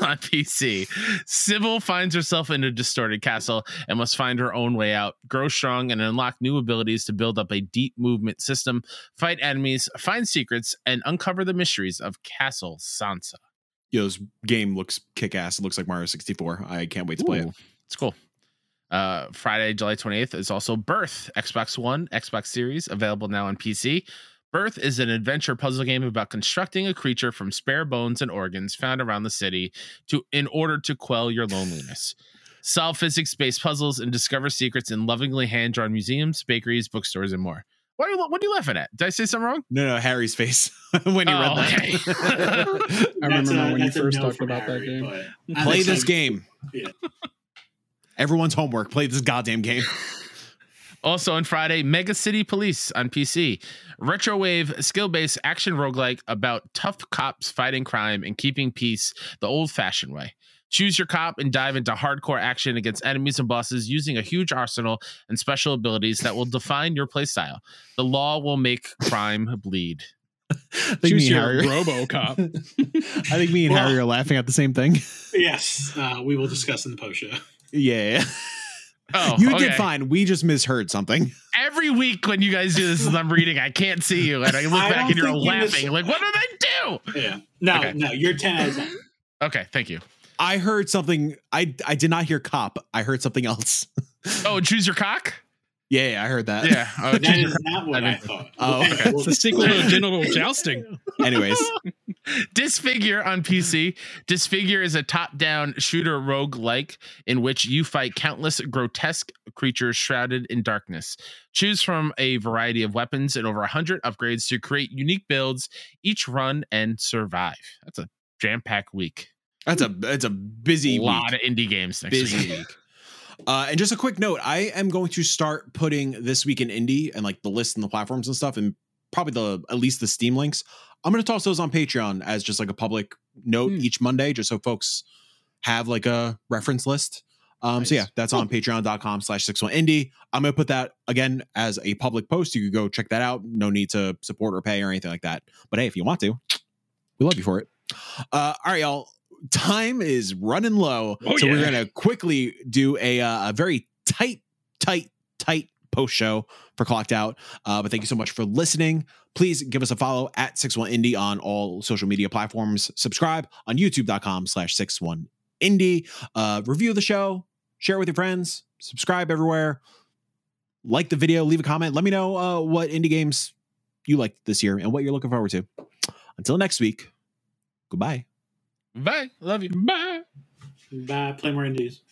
on PC. Sybil finds herself in a distorted castle and must find her own way out, grow strong, and unlock new abilities to build up a deep movement system, fight enemies, find secrets, and uncover the mysteries of Castle Sansa. Yo, this game looks kick-ass. It looks like Mario 64. I can't wait to play it. It's cool. Friday, July 28th is also Birth, Xbox One, Xbox Series, available now on PC. Birth is an adventure puzzle game about constructing a creature from spare bones and organs found around the city in order to quell your loneliness. Solve physics-based puzzles and discover secrets in lovingly hand-drawn museums, bakeries, bookstores, and more. What are you laughing at? Did I say something wrong? No, Harry's face when he read that. Okay. I remember when you first talked about Harry, that game. Play this game. Yeah. Everyone's homework. Play this goddamn game. Also on Friday, Mega City Police on PC. Retrowave skill-based action roguelike about tough cops fighting crime and keeping peace the old-fashioned way. Choose your cop and dive into hardcore action against enemies and bosses using a huge arsenal and special abilities that will define your playstyle. The law will make crime bleed. Choose your RoboCop. I think me and Harry are laughing at the same thing. Yes, we will discuss in the post show. Yeah. Oh, you did fine. We just misheard something. Every week when you guys do this, as I'm reading, I can't see you, and I look back and you're laughing. Like, what did I do? Yeah. No, you're 10 out of 10. Okay, thank you. I heard something. I did not hear cop. I heard something else. Oh, choose your cock. Yeah, I heard that. Yeah, that is not what I thought. Oh, okay. It's the sequel to genital jousting. Anyways, Disfigure on PC. Disfigure is a top-down shooter roguelike in which you fight countless grotesque creatures shrouded in darkness. Choose from a variety of weapons and over 100 upgrades to create unique builds each run and survive. That's a jam-packed week. That's a busy week. A lot of indie games next busy week. And just a quick note, I am going to start putting this week in indie and like the list and the platforms and stuff, and probably at least the Steam links. I'm going to toss those on Patreon as just like a public note each Monday, just so folks have like a reference list. Nice. So yeah, that's on patreon.com/61indie. I'm going to put that again as a public post. You can go check that out. No need to support or pay or anything like that. But hey, if you want to, we love you for it. All right, y'all. Time is running low, We're going to quickly do a very tight post show for Clocked Out. But thank you so much for listening. Please give us a follow at 61indie on all social media platforms. Subscribe on youtube.com/61indie. Review the show, share it with your friends, subscribe everywhere, like the video, leave a comment. Let me know what indie games you liked this year and what you're looking forward to. Until next week, goodbye. Bye. Love you. Bye. Bye. Play more indies.